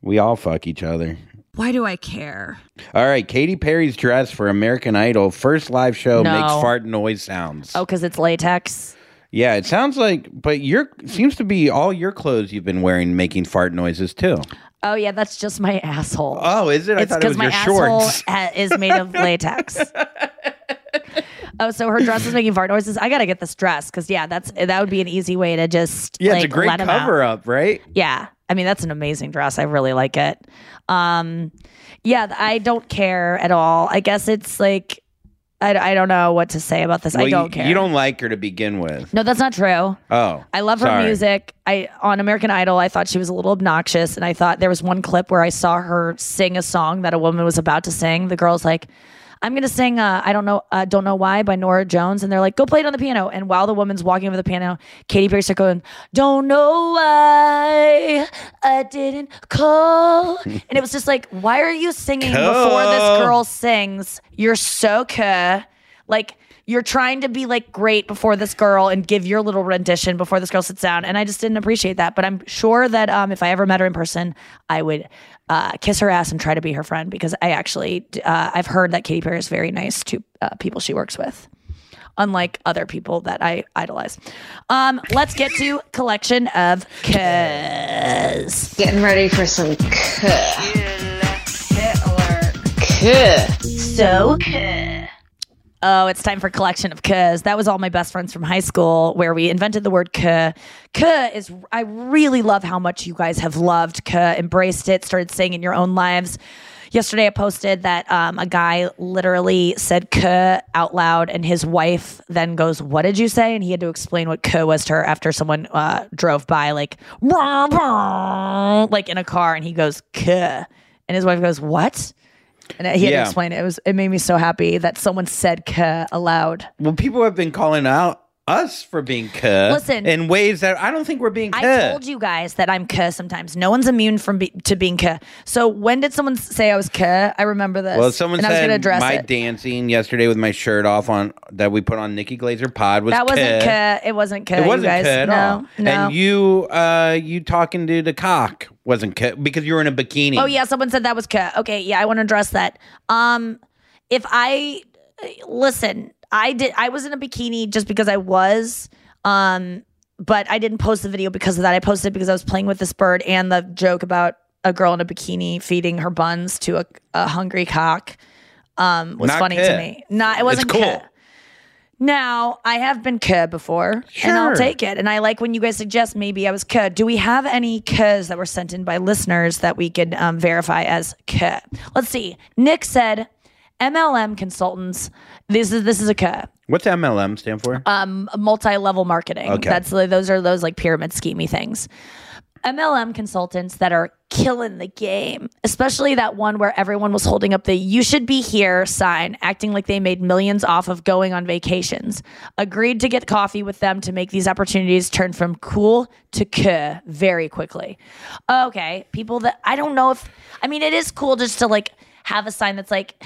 We all fuck each other. Why do I care? All right, Katy Perry's dress for American Idol first live show makes fart noise sounds. Oh, because it's latex? Yeah, it sounds like, but seems to be all your clothes you've been wearing making fart noises too. Oh yeah, that's just my asshole. Oh, is it? I thought it was your shorts. It's because my asshole is made of latex. Oh, so her dress is making fart noises. I gotta get this dress because that would be an easy way to just it's a great cover up, right? Yeah, I mean that's an amazing dress. I really like it. Yeah, I don't care at all. I guess it's like. I don't know what to say about this. Well, I don't care. You don't like her to begin with. No, that's not true. Oh. I love her music. On American Idol, I thought she was a little obnoxious. And I thought there was one clip where I saw her sing a song that a woman was about to sing. The girl's like, I'm going to sing Don't Know Why by Norah Jones. And they're like, go play it on the piano. And while the woman's walking over the piano, Katy Perry's going, don't know why I didn't call. And it was just like, why are you singing before this girl sings? You're so like, you're trying to be like great before this girl and give your little rendition before this girl sits down. And I just didn't appreciate that. But I'm sure that if I ever met her in person, I would kiss her ass and try to be her friend because I actually, I've heard that Katy Perry is very nice to people she works with, unlike other people that I idolize. Let's get to collection of cuz. Getting ready for some cuz. Oh, it's time for collection of cuz. That was all my best friends from high school where we invented the word cuz. Cuz is, I really love how much you guys have loved cuz, embraced it, started saying in your own lives. Yesterday I posted that a guy literally said cuz out loud and his wife then goes, what did you say? And he had to explain what cuz was to her after someone drove by like, bah, bah, like in a car and he goes, cuz. And his wife goes, what? And he had to explain it. It made me so happy that someone said "cuh" aloud. Well, people have been calling out us for being cuh. Listen, in ways that I don't think we're being cuh. I told you guys that I'm cuh sometimes. No one's immune from to being cuh. So when did someone say I was cuh? I remember this. Well, someone said my dancing yesterday with my shirt off on that we put on Nikki Glaser Pod was cuh. That wasn't cuh. It wasn't cuh. It wasn't cuh at all. No. And you talking to the cock. Wasn't cut because you were in a bikini. Oh yeah, someone said that was cut. Okay, yeah, I want to address that. I was in a bikini just because I was. But I didn't post the video because of that. I posted it because I was playing with this bird and the joke about a girl in a bikini feeding her buns to a hungry cock was not funny to me. It wasn't cool. Cut. Now, I have been cuh before, and I'll take it. And I like when you guys suggest maybe I was cuh. Do we have any cuhs that were sent in by listeners that we could verify as cuh? Let's see. Nick said, MLM consultants. This is a cuh. What's MLM stand for? Multi-level marketing. Okay. Those are like pyramid schemey things. MLM consultants that are killing the game, especially that one where everyone was holding up the you should be here sign, acting like they made millions off of going on vacations. Agreed to get coffee with them to make these opportunities turn from cool to cuh very quickly. Okay, people that I don't know if, I mean, it is cool just to like have a sign that's like,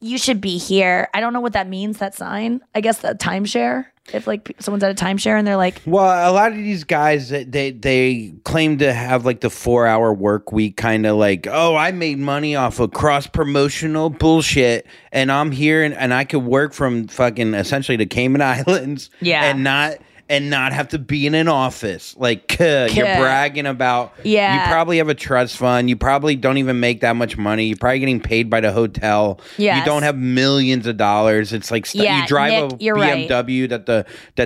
you should be here. I don't know what that means, that sign. I guess the timeshare. If like someone's at a timeshare and they're like, well, a lot of these guys they claim to have like the 4-hour work week, kind of like, oh, I made money off of cross promotional bullshit, and I'm here and I could work from fucking essentially the Cayman Islands, and not and not have to be in an office. Like, you're bragging about, you probably have a trust fund. You probably don't even make that much money. You're probably getting paid by the hotel. Yes. You don't have millions of dollars. It's like you drive a BMW that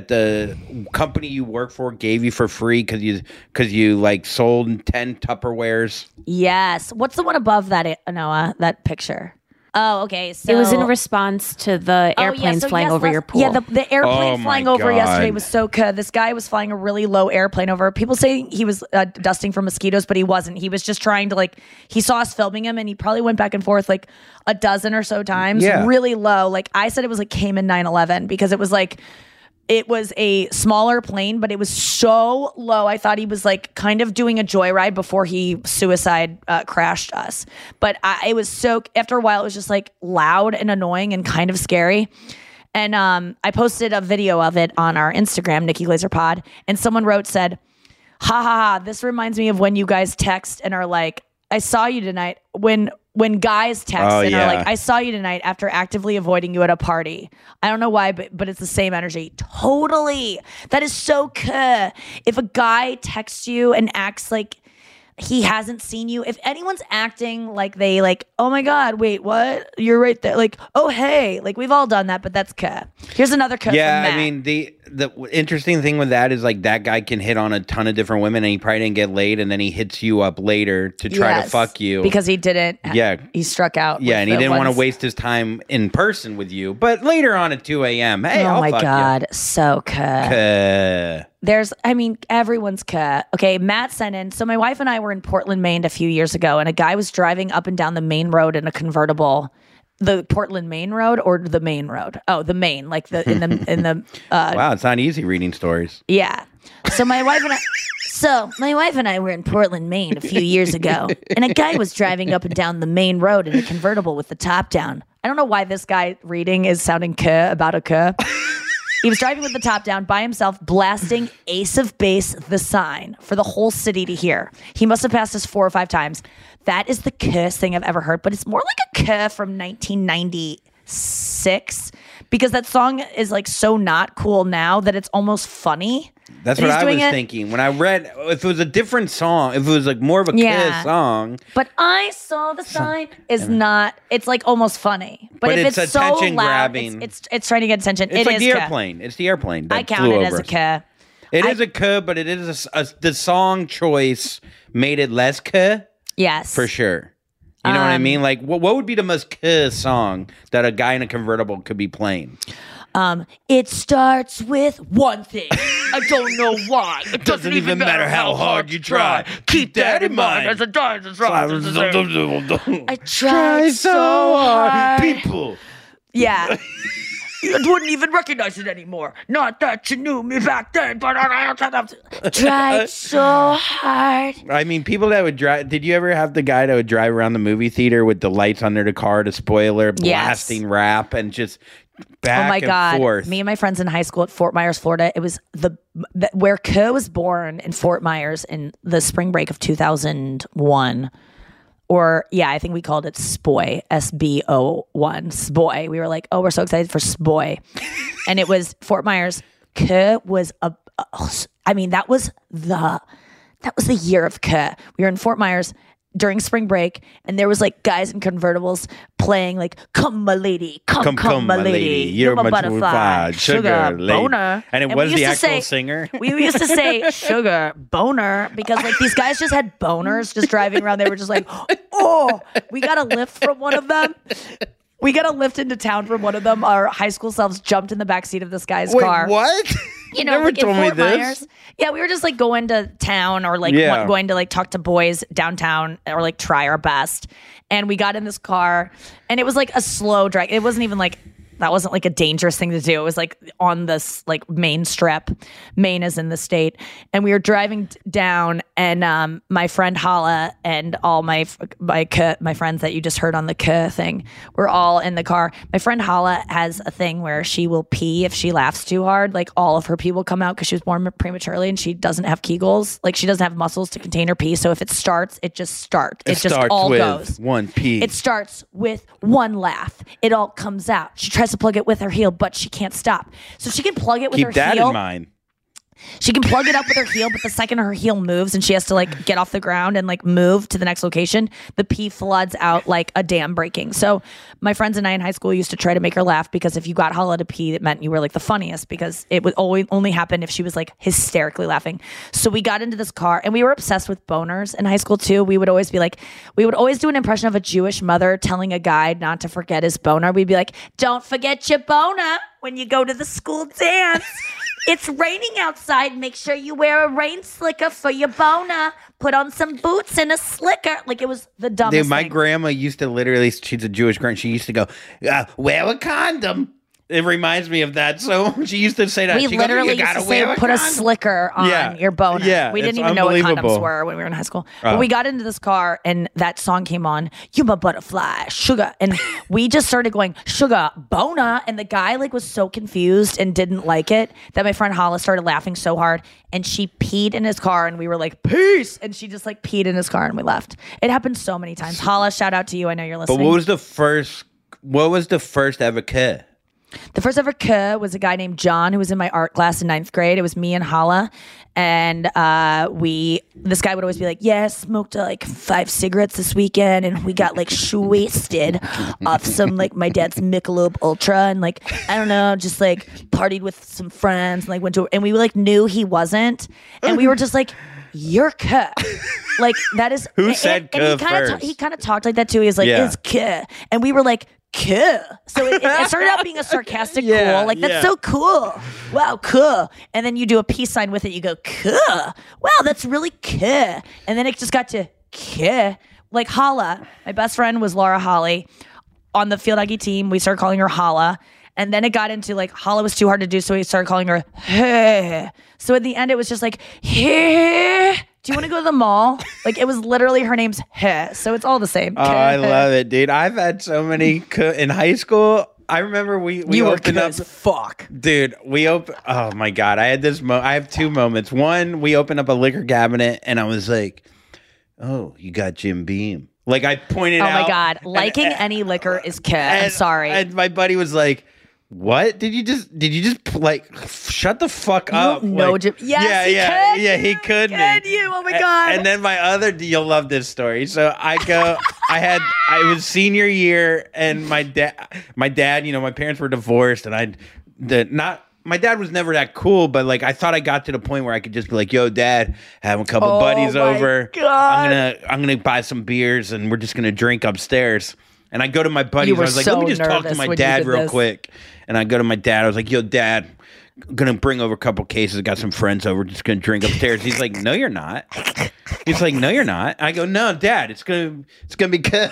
the company you work for gave you for free because you like sold 10 Tupperwares. Yes. What's the one above that, Noah, that picture? Oh, okay. So it was in response to the airplanes flying over your pool. Yeah, the airplane flying over yesterday was so good. This guy was flying a really low airplane over. People say he was dusting for mosquitoes, but he wasn't. He was just trying to, like, he saw us filming him, and he probably went back and forth like a dozen or so times, really low. Like, I said it was like Cayman 911 because it was like, it was a smaller plane, but it was so low. I thought he was like kind of doing a joyride before he crashed us. But it was so, after a while, it was just like loud and annoying and kind of scary. And I posted a video of it on our Instagram, Nikki Glaser Pod. And someone said, ha ha ha, this reminds me of when you guys text and are like, I saw you tonight. When guys text are like, I saw you tonight after actively avoiding you at a party. I don't know why, but it's the same energy. Totally. That is so cool. If a guy texts you and acts like he hasn't seen you, if anyone's acting like they like, oh my God, wait, what? You're right there. Like, oh, hey, like we've all done that, but that's cool. Here's another cool. Yeah, I mean, the interesting thing with that is like that guy can hit on a ton of different women and he probably didn't get laid and then he hits you up later to try to fuck you. Because he didn't. Yeah. He struck out. Yeah, and he didn't want to waste his time in person with you. But later on at 2 a.m., hey, I'll fuck you. Oh my God, so cool. There's, I mean, everyone's cuh. Okay, Matt sent in, so my wife and I were in Portland, Maine a few years ago, and a guy was driving up and down the main road in a convertible. The Portland Main Road or the main road? Oh, the main, like the in the. Wow, it's not easy reading stories. Yeah. So my wife and I were in Portland, Maine a few years ago, and a guy was driving up and down the main road in a convertible with the top down. I don't know why this guy reading is sounding cuh about a cuh. He was driving with the top down by himself, blasting Ace of Base, The Sign, for the whole city to hear. He must have passed us 4 or 5 times. That is the cuss thing I've ever heard, but it's more like a cuss from 1996 because that song is like so not cool now that it's almost funny. That's what I was thinking when I read. If it was a different song, if it was like more of a kiss song, but I saw the sign is not. It's like almost funny, but if it's so loud, it's trying to get attention. It's like the airplane. It's the airplane. I count it as a cuh. It is a cuh, but it is the song choice made it less cuh. Yes, for sure. You know what I mean? Like, what would be the most cuh song that a guy in a convertible could be playing? It starts with one thing. I don't know why. It doesn't even matter how hard you try. Keep that in mind. As a dies, it's I tried so hard. People. Yeah. You wouldn't even recognize it anymore. Not that you knew me back then, but I tried so hard. I mean, people that would drive. Did you ever have the guy that would drive around the movie theater with the lights under the car, the spoiler, blasting rap, and just back and forth? Me and my friends in high school at Fort Myers, Florida. It was where cuh was born in Fort Myers in the spring break of 2001. Or, yeah, I think we called it Spoy, S-B-O-1, Spoy. We were like, oh, we're so excited for Spoy. And it was Fort Myers. Cuh was that was the year of cuh. We were in Fort Myers during spring break, and there was like guys in convertibles playing like, come my lady, come my lady, you're my butterfly, sugar, boner. And it was the actual singer. We used to say sugar, boner, because like these guys just had boners just driving around. They were just like, oh, we got a lift from one of them. We got a lift into town from one of them. Our high school selves jumped in the backseat of this guy's car. What? You know, never like told in Fort me this. Myers, yeah, we were just like going to town or like going to like talk to boys downtown or like try our best. And we got in this car and it was like a slow drag. It wasn't even like, that wasn't like a dangerous thing to do. It was like on this like Main Strip. Maine is in the state. And we were driving down and my friend Hala and all my friends that you just heard on the cuh thing were all in the car. My friend Hala has a thing where she will pee if she laughs too hard. Like all of her pee will come out because she was born prematurely and she doesn't have Kegels. Like she doesn't have muscles to contain her pee. So if it starts, it just starts. It just starts all with goes. One pee. It starts with one laugh. It all comes out. She tries to plug it with her heel, but she can't stop. So she can plug it with her heel. Keep that in mind. She can plug it up with her heel, but the second her heel moves and she has to like get off the ground and like move to the next location, the pee floods out like a dam breaking. So my friends and I in high school used to try to make her laugh, because if you got Hala to pee, it meant you were like the funniest, because it would always only happen if she was like hysterically laughing. So we got into this car, and we were obsessed with boners in high school too. We would always be like, we would always do an impression of a Jewish mother telling a guy not to forget his boner. We'd be like, don't forget your boner when you go to the school dance. It's raining outside. Make sure you wear a rain slicker for your boner. Put on some boots and a slicker. Like, it was the dumbest thing. My grandma used to literally, she's a Jewish grandma, she used to go, wear a condom. It reminds me of that. So she used to say that. She literally goes, used to say, put a slicker on your boner. Yeah, we didn't even know what condoms were when we were in high school. But we got into this car, and that song came on, "You My Butterfly, Sugar." And we just started going, "Sugar, boner." And the guy like was so confused and didn't like it that my friend Hala started laughing so hard. And she peed in his car, and we were like, peace. And she just like peed in his car, and we left. It happened so many times. Hala, shout out to you. I know you're listening. But what was the first ever kid? The first ever kid was a guy named John who was in my art class in 9th grade. It was me and Hala. And this guy would always be like, yeah, smoked like 5 cigarettes this weekend, and we got like shwasted off some like my dad's Michelob Ultra, and like, I don't know, just like partied with some friends, and like went to, and we like knew he wasn't, and we were just like, you're cuh. Like, that is who said cuh. And he kind of talked like that too. He was like, it's cuh, and we were like, cool. So it started out being a sarcastic cool. Like, that's so cool. Wow, cool. And then you do a peace sign with it. You go, cool. Wow, that's really cool. And then it just got to cool. Like, Hala. My best friend was Laura Holly. On the field hockey team, we started calling her Hala. And then it got into like, Hala was too hard to do, so we started calling her hey. So at the end, it was just like, hey. Do you want to go to the mall? Like, it was literally her name's Heh, so it's all the same. Oh, I love it, dude. I've had so many in high school. I remember we opened up. Fuck, dude. We opened. Oh my god, I had this. I have 2 moments. One, we opened up a liquor cabinet, and I was like, "Oh, you got Jim Beam." Like, I pointed out. Oh my god, liking any liquor is Heh. I'm sorry. And my buddy was like, what did you just like shut the fuck up? No, like, he could me. You, oh my god! And then my other, you'll love this story. So I go, I was senior year, and my dad, you know, my parents were divorced, and my dad was never that cool, but like, I thought I got to the point where I could just be like, yo, dad, have a couple buddies over. God. I'm gonna buy some beers, and we're just gonna drink upstairs. And I go to my buddies, and I was like, let me just talk to my dad real quick. And I go to my dad, I was like, yo, dad, I'm gonna bring over a couple cases, got some friends over, just gonna drink upstairs. He's like, no, you're not. He's like, no, you're not. I go, no, dad, it's gonna be good.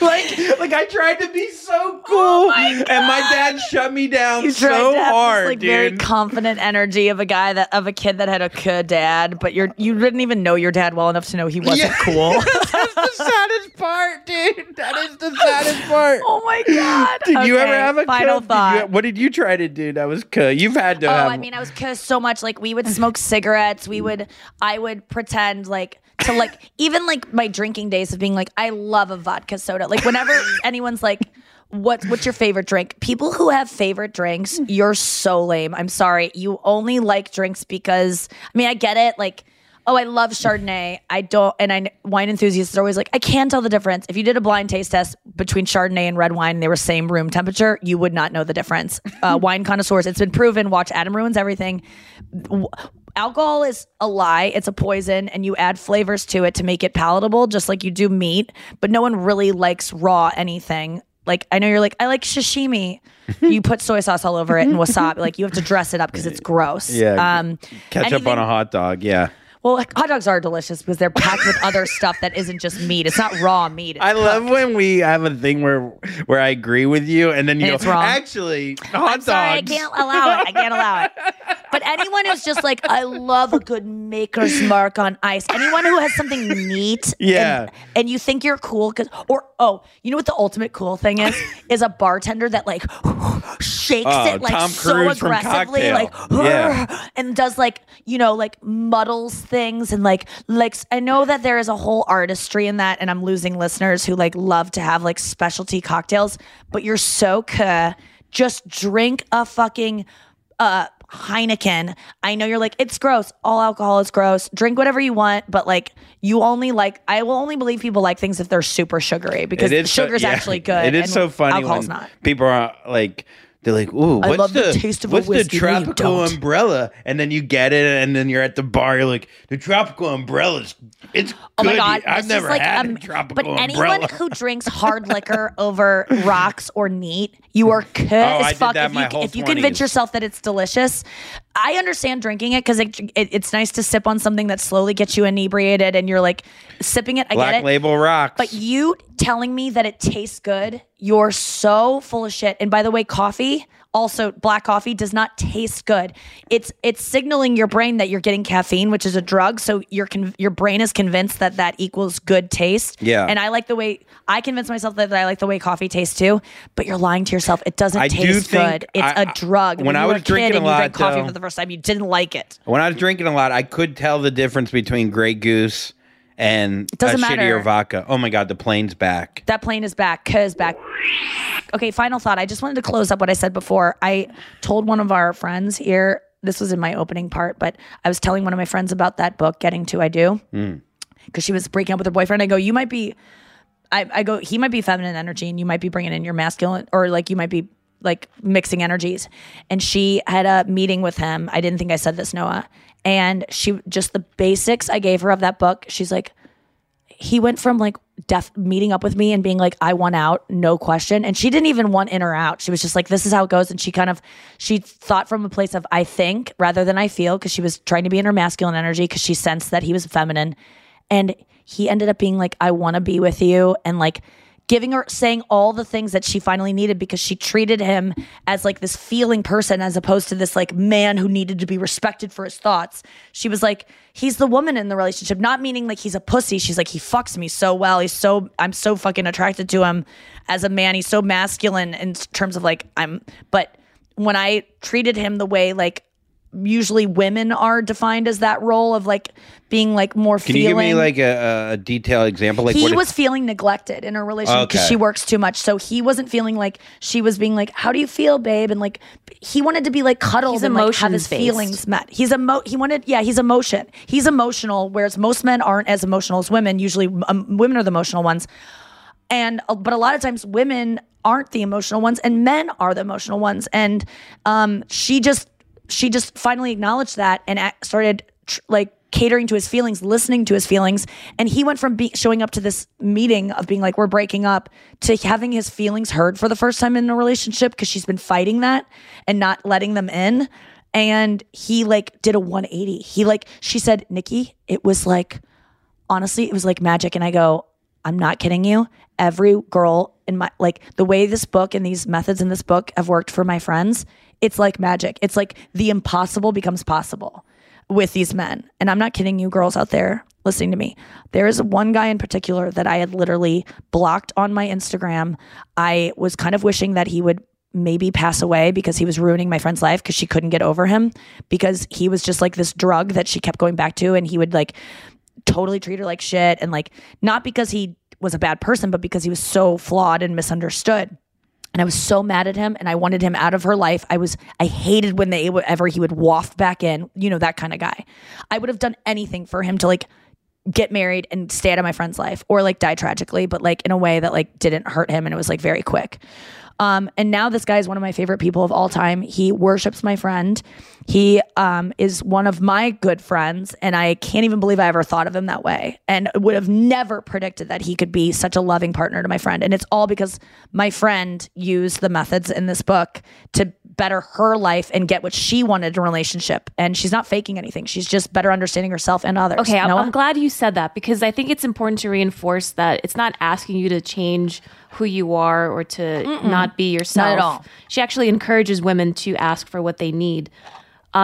Like I tried to be so cool, and my dad shut me down so hard. This, like, dude. Very confident energy of a guy of a kid that had a cool dad, but you didn't even know your dad well enough to know he wasn't cool. That's the saddest part, dude. That is the saddest part. Oh my god! Did you ever have a final thought? What did you try to do that was cool? You've had to. I mean, I was cool so much. Like, we would smoke cigarettes. I would pretend like. So like, even like my drinking days of being like, I love a vodka soda. Like, whenever anyone's like, what's your favorite drink? People who have favorite drinks, you're so lame. I'm sorry. You only like drinks because, I mean, I get it. Like, oh, I love Chardonnay. Wine enthusiasts are always like, I can't tell the difference. If you did a blind taste test between Chardonnay and red wine, and they were same room temperature, you would not know the difference. Wine connoisseurs, it's been proven. Watch Adam Ruins Everything. Alcohol is a lie. It's a poison, and you add flavors to it to make it palatable, just like you do meat. But no one really likes raw anything. Like, I know you're like, I like sashimi. You put soy sauce all over it and wasabi. Like, you have to dress it up because it's gross. Yeah. Ketchup on a hot dog. Yeah. Well, like, hot dogs are delicious because they're packed with other stuff that isn't just meat. It's not raw meat. I love when we have a thing where I agree with you, and then you go, actually, hot dogs. Sorry, I can't allow it. But anyone who's just like, I love a good Maker's Mark on ice. Anyone who has something neat, and you think you're cool you know what the ultimate cool thing is a bartender that like shakes it like Tom so Cruise aggressively, like and does like, you know, like muddles things and like I know that there is a whole artistry in that, and I'm losing listeners who like love to have like specialty cocktails, but you're so just drink a fucking Heineken. I know you're like, it's gross. All alcohol is gross. Drink whatever you want, but like you only like, I will only believe people like things if they're super sugary because sugar's actually good. It is and so funny alcohol's when not. People are like, they're like, ooh, what's the taste of what's the tropical umbrella? And then you get it, and then you're at the bar. You're like, the tropical umbrella is it's good. Oh my God, I've never had a tropical umbrella. But anyone who drinks hard liquor over rocks or neat, you are cut as fuck if you convince yourself that it's delicious. I understand drinking it because it's nice to sip on something that slowly gets you inebriated, and you're like sipping it. I get it. Black Label rocks. But you telling me that it tastes good, you're so full of shit. And by the way, coffee, also black coffee, does not taste good. It's signaling your brain that you're getting caffeine, which is a drug. So your brain is convinced that equals good taste. Yeah. And I like the way I convince myself that I like the way coffee tastes too. But you're lying to yourself. It doesn't taste good. It's a drug. When I was drinking a lot, you drank coffee for the first time, you didn't like it. When I was drinking a lot, I could tell the difference between Grey Goose and a shittier vodka. Oh my God, the plane's back. That plane is back. Cuz back. Okay, final thought. I just wanted to close up what I said before. I told one of our friends here, this was in my opening part, but I was telling one of my friends about that book, Getting to I Do, because she was breaking up with her boyfriend. I go, you might be, I go, he might be feminine energy and you might be bringing in your masculine, or like you might be like mixing energies. And she had a meeting with him. I didn't think I said this, Noah. And she just the basics I gave her of that book. She's like, he went from like meeting up with me and being like, I want out, no question. And she didn't even want in or out. She was just like, this is how it goes. And she thought from a place of I think rather than I feel, because she was trying to be in her masculine energy because she sensed that he was feminine. And he ended up being like, I want to be with you. And like giving her, saying all the things that she finally needed, because she treated him as like this feeling person as opposed to this like man who needed to be respected for his thoughts. She was like, he's the woman in the relationship, not meaning like he's a pussy. She's like, he fucks me so well. I'm so fucking attracted to him as a man. He's so masculine in terms of like, but when I treated him the way like usually women are defined as that role of like being like more feeling. Can you give me like a detailed example? Like he was feeling neglected in her relationship because she works too much. So he wasn't feeling like she was being like, how do you feel, babe? And like he wanted to be like cuddled and like have his feelings met. He's emotional, whereas most men aren't as emotional as women. Usually women are the emotional ones. But a lot of times women aren't the emotional ones and men are the emotional ones. And she just finally acknowledged that and started like catering to his feelings, listening to his feelings. And he went from showing up to this meeting of being like, we're breaking up, to having his feelings heard for the first time in a relationship, because she's been fighting that and not letting them in. And he like did a 180. She said, Nikki, it was like, honestly, it was like magic. And I go, I'm not kidding you. Every girl in my, like the way this book and these methods in this book have worked for my friends, it's like magic. It's like the impossible becomes possible with these men. And I'm not kidding you, girls out there listening to me. There is one guy in particular that I had literally blocked on my Instagram. I was kind of wishing that he would maybe pass away because he was ruining my friend's life, because she couldn't get over him, because he was just like this drug that she kept going back to. And he would like totally treat her like shit. And like, not because he was a bad person, but because he was so flawed and misunderstood. And I was so mad at him, and I wanted him out of her life. I hated when he would waft back in, you know, that kind of guy. I would have done anything for him to like get married and stay out of my friend's life, or like die tragically, but like in a way that like didn't hurt him. And it was like very quick. And now this guy is one of my favorite people of all time. He worships my friend. He is one of my good friends, and I can't even believe I ever thought of him that way, and would have never predicted that he could be such a loving partner to my friend. And it's all because my friend used the methods in this book to better her life and get what she wanted in a relationship. And she's not faking anything. She's just better understanding herself and others. Okay, I'm glad you said that, because I think it's important to reinforce that it's not asking you to change who you are or to not be yourself. Not at all. She actually encourages women to ask for what they need.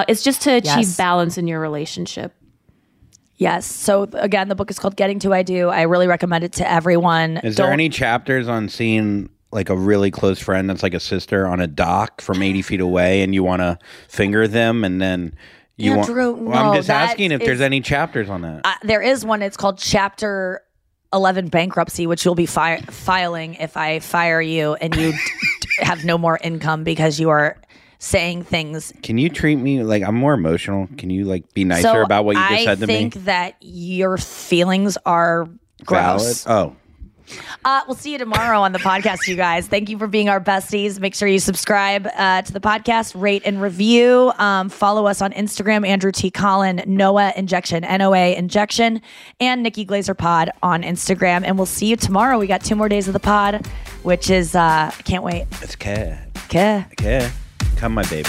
It's just to achieve balance in your relationship. Yes. So again, the book is called Getting to I Do. I really recommend it to everyone. Is there any chapters on seeing like a really close friend that's like a sister on a dock from 80 feet away and you want to finger them and then... I'm just asking if there's any chapters on that. There is one. It's called Chapter 11 Bankruptcy, which you'll be filing if I fire you and you have no more income because you are saying things. Can you treat me like I'm more emotional? Can you like be nicer about what you just said to me? I think that your feelings are gross. Valid? Oh. We'll see you tomorrow on the podcast, you guys. Thank you for being our besties. Make sure you subscribe to the podcast, rate and review. Follow us on Instagram, Andrew T. Collin, Noah Injection, NOA Injection, and Nikki Glaser Pod on Instagram. And we'll see you tomorrow. We got 2 more days of the pod, which is, I can't wait. It's care. Care. Care. Come, my baby.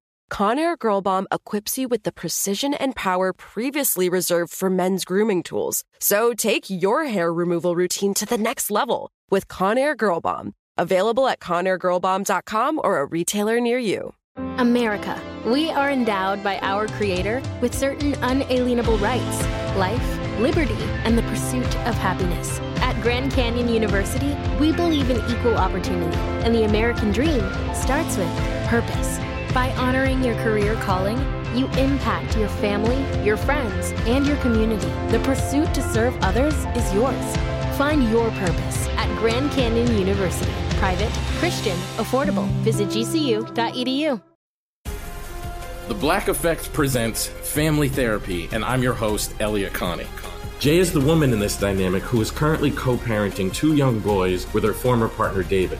Conair Girl Bomb equips you with the precision and power previously reserved for men's grooming tools. So take your hair removal routine to the next level with Conair Girl Bomb. Available at ConairGirlBomb.com or a retailer near you. America, we are endowed by our Creator with certain unalienable rights, life, liberty, and the pursuit of happiness. At Grand Canyon University, we believe in equal opportunity, and the American dream starts with purpose. By honoring your career calling, you impact your family, your friends, and your community. The pursuit to serve others is yours. Find your purpose at Grand Canyon University. Private, Christian, affordable. Visit gcu.edu. The Black Effect presents Family Therapy, and I'm your host, Elliot Connie. Jay is the woman in this dynamic who is currently co-parenting 2 young boys with her former partner, David.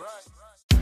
right.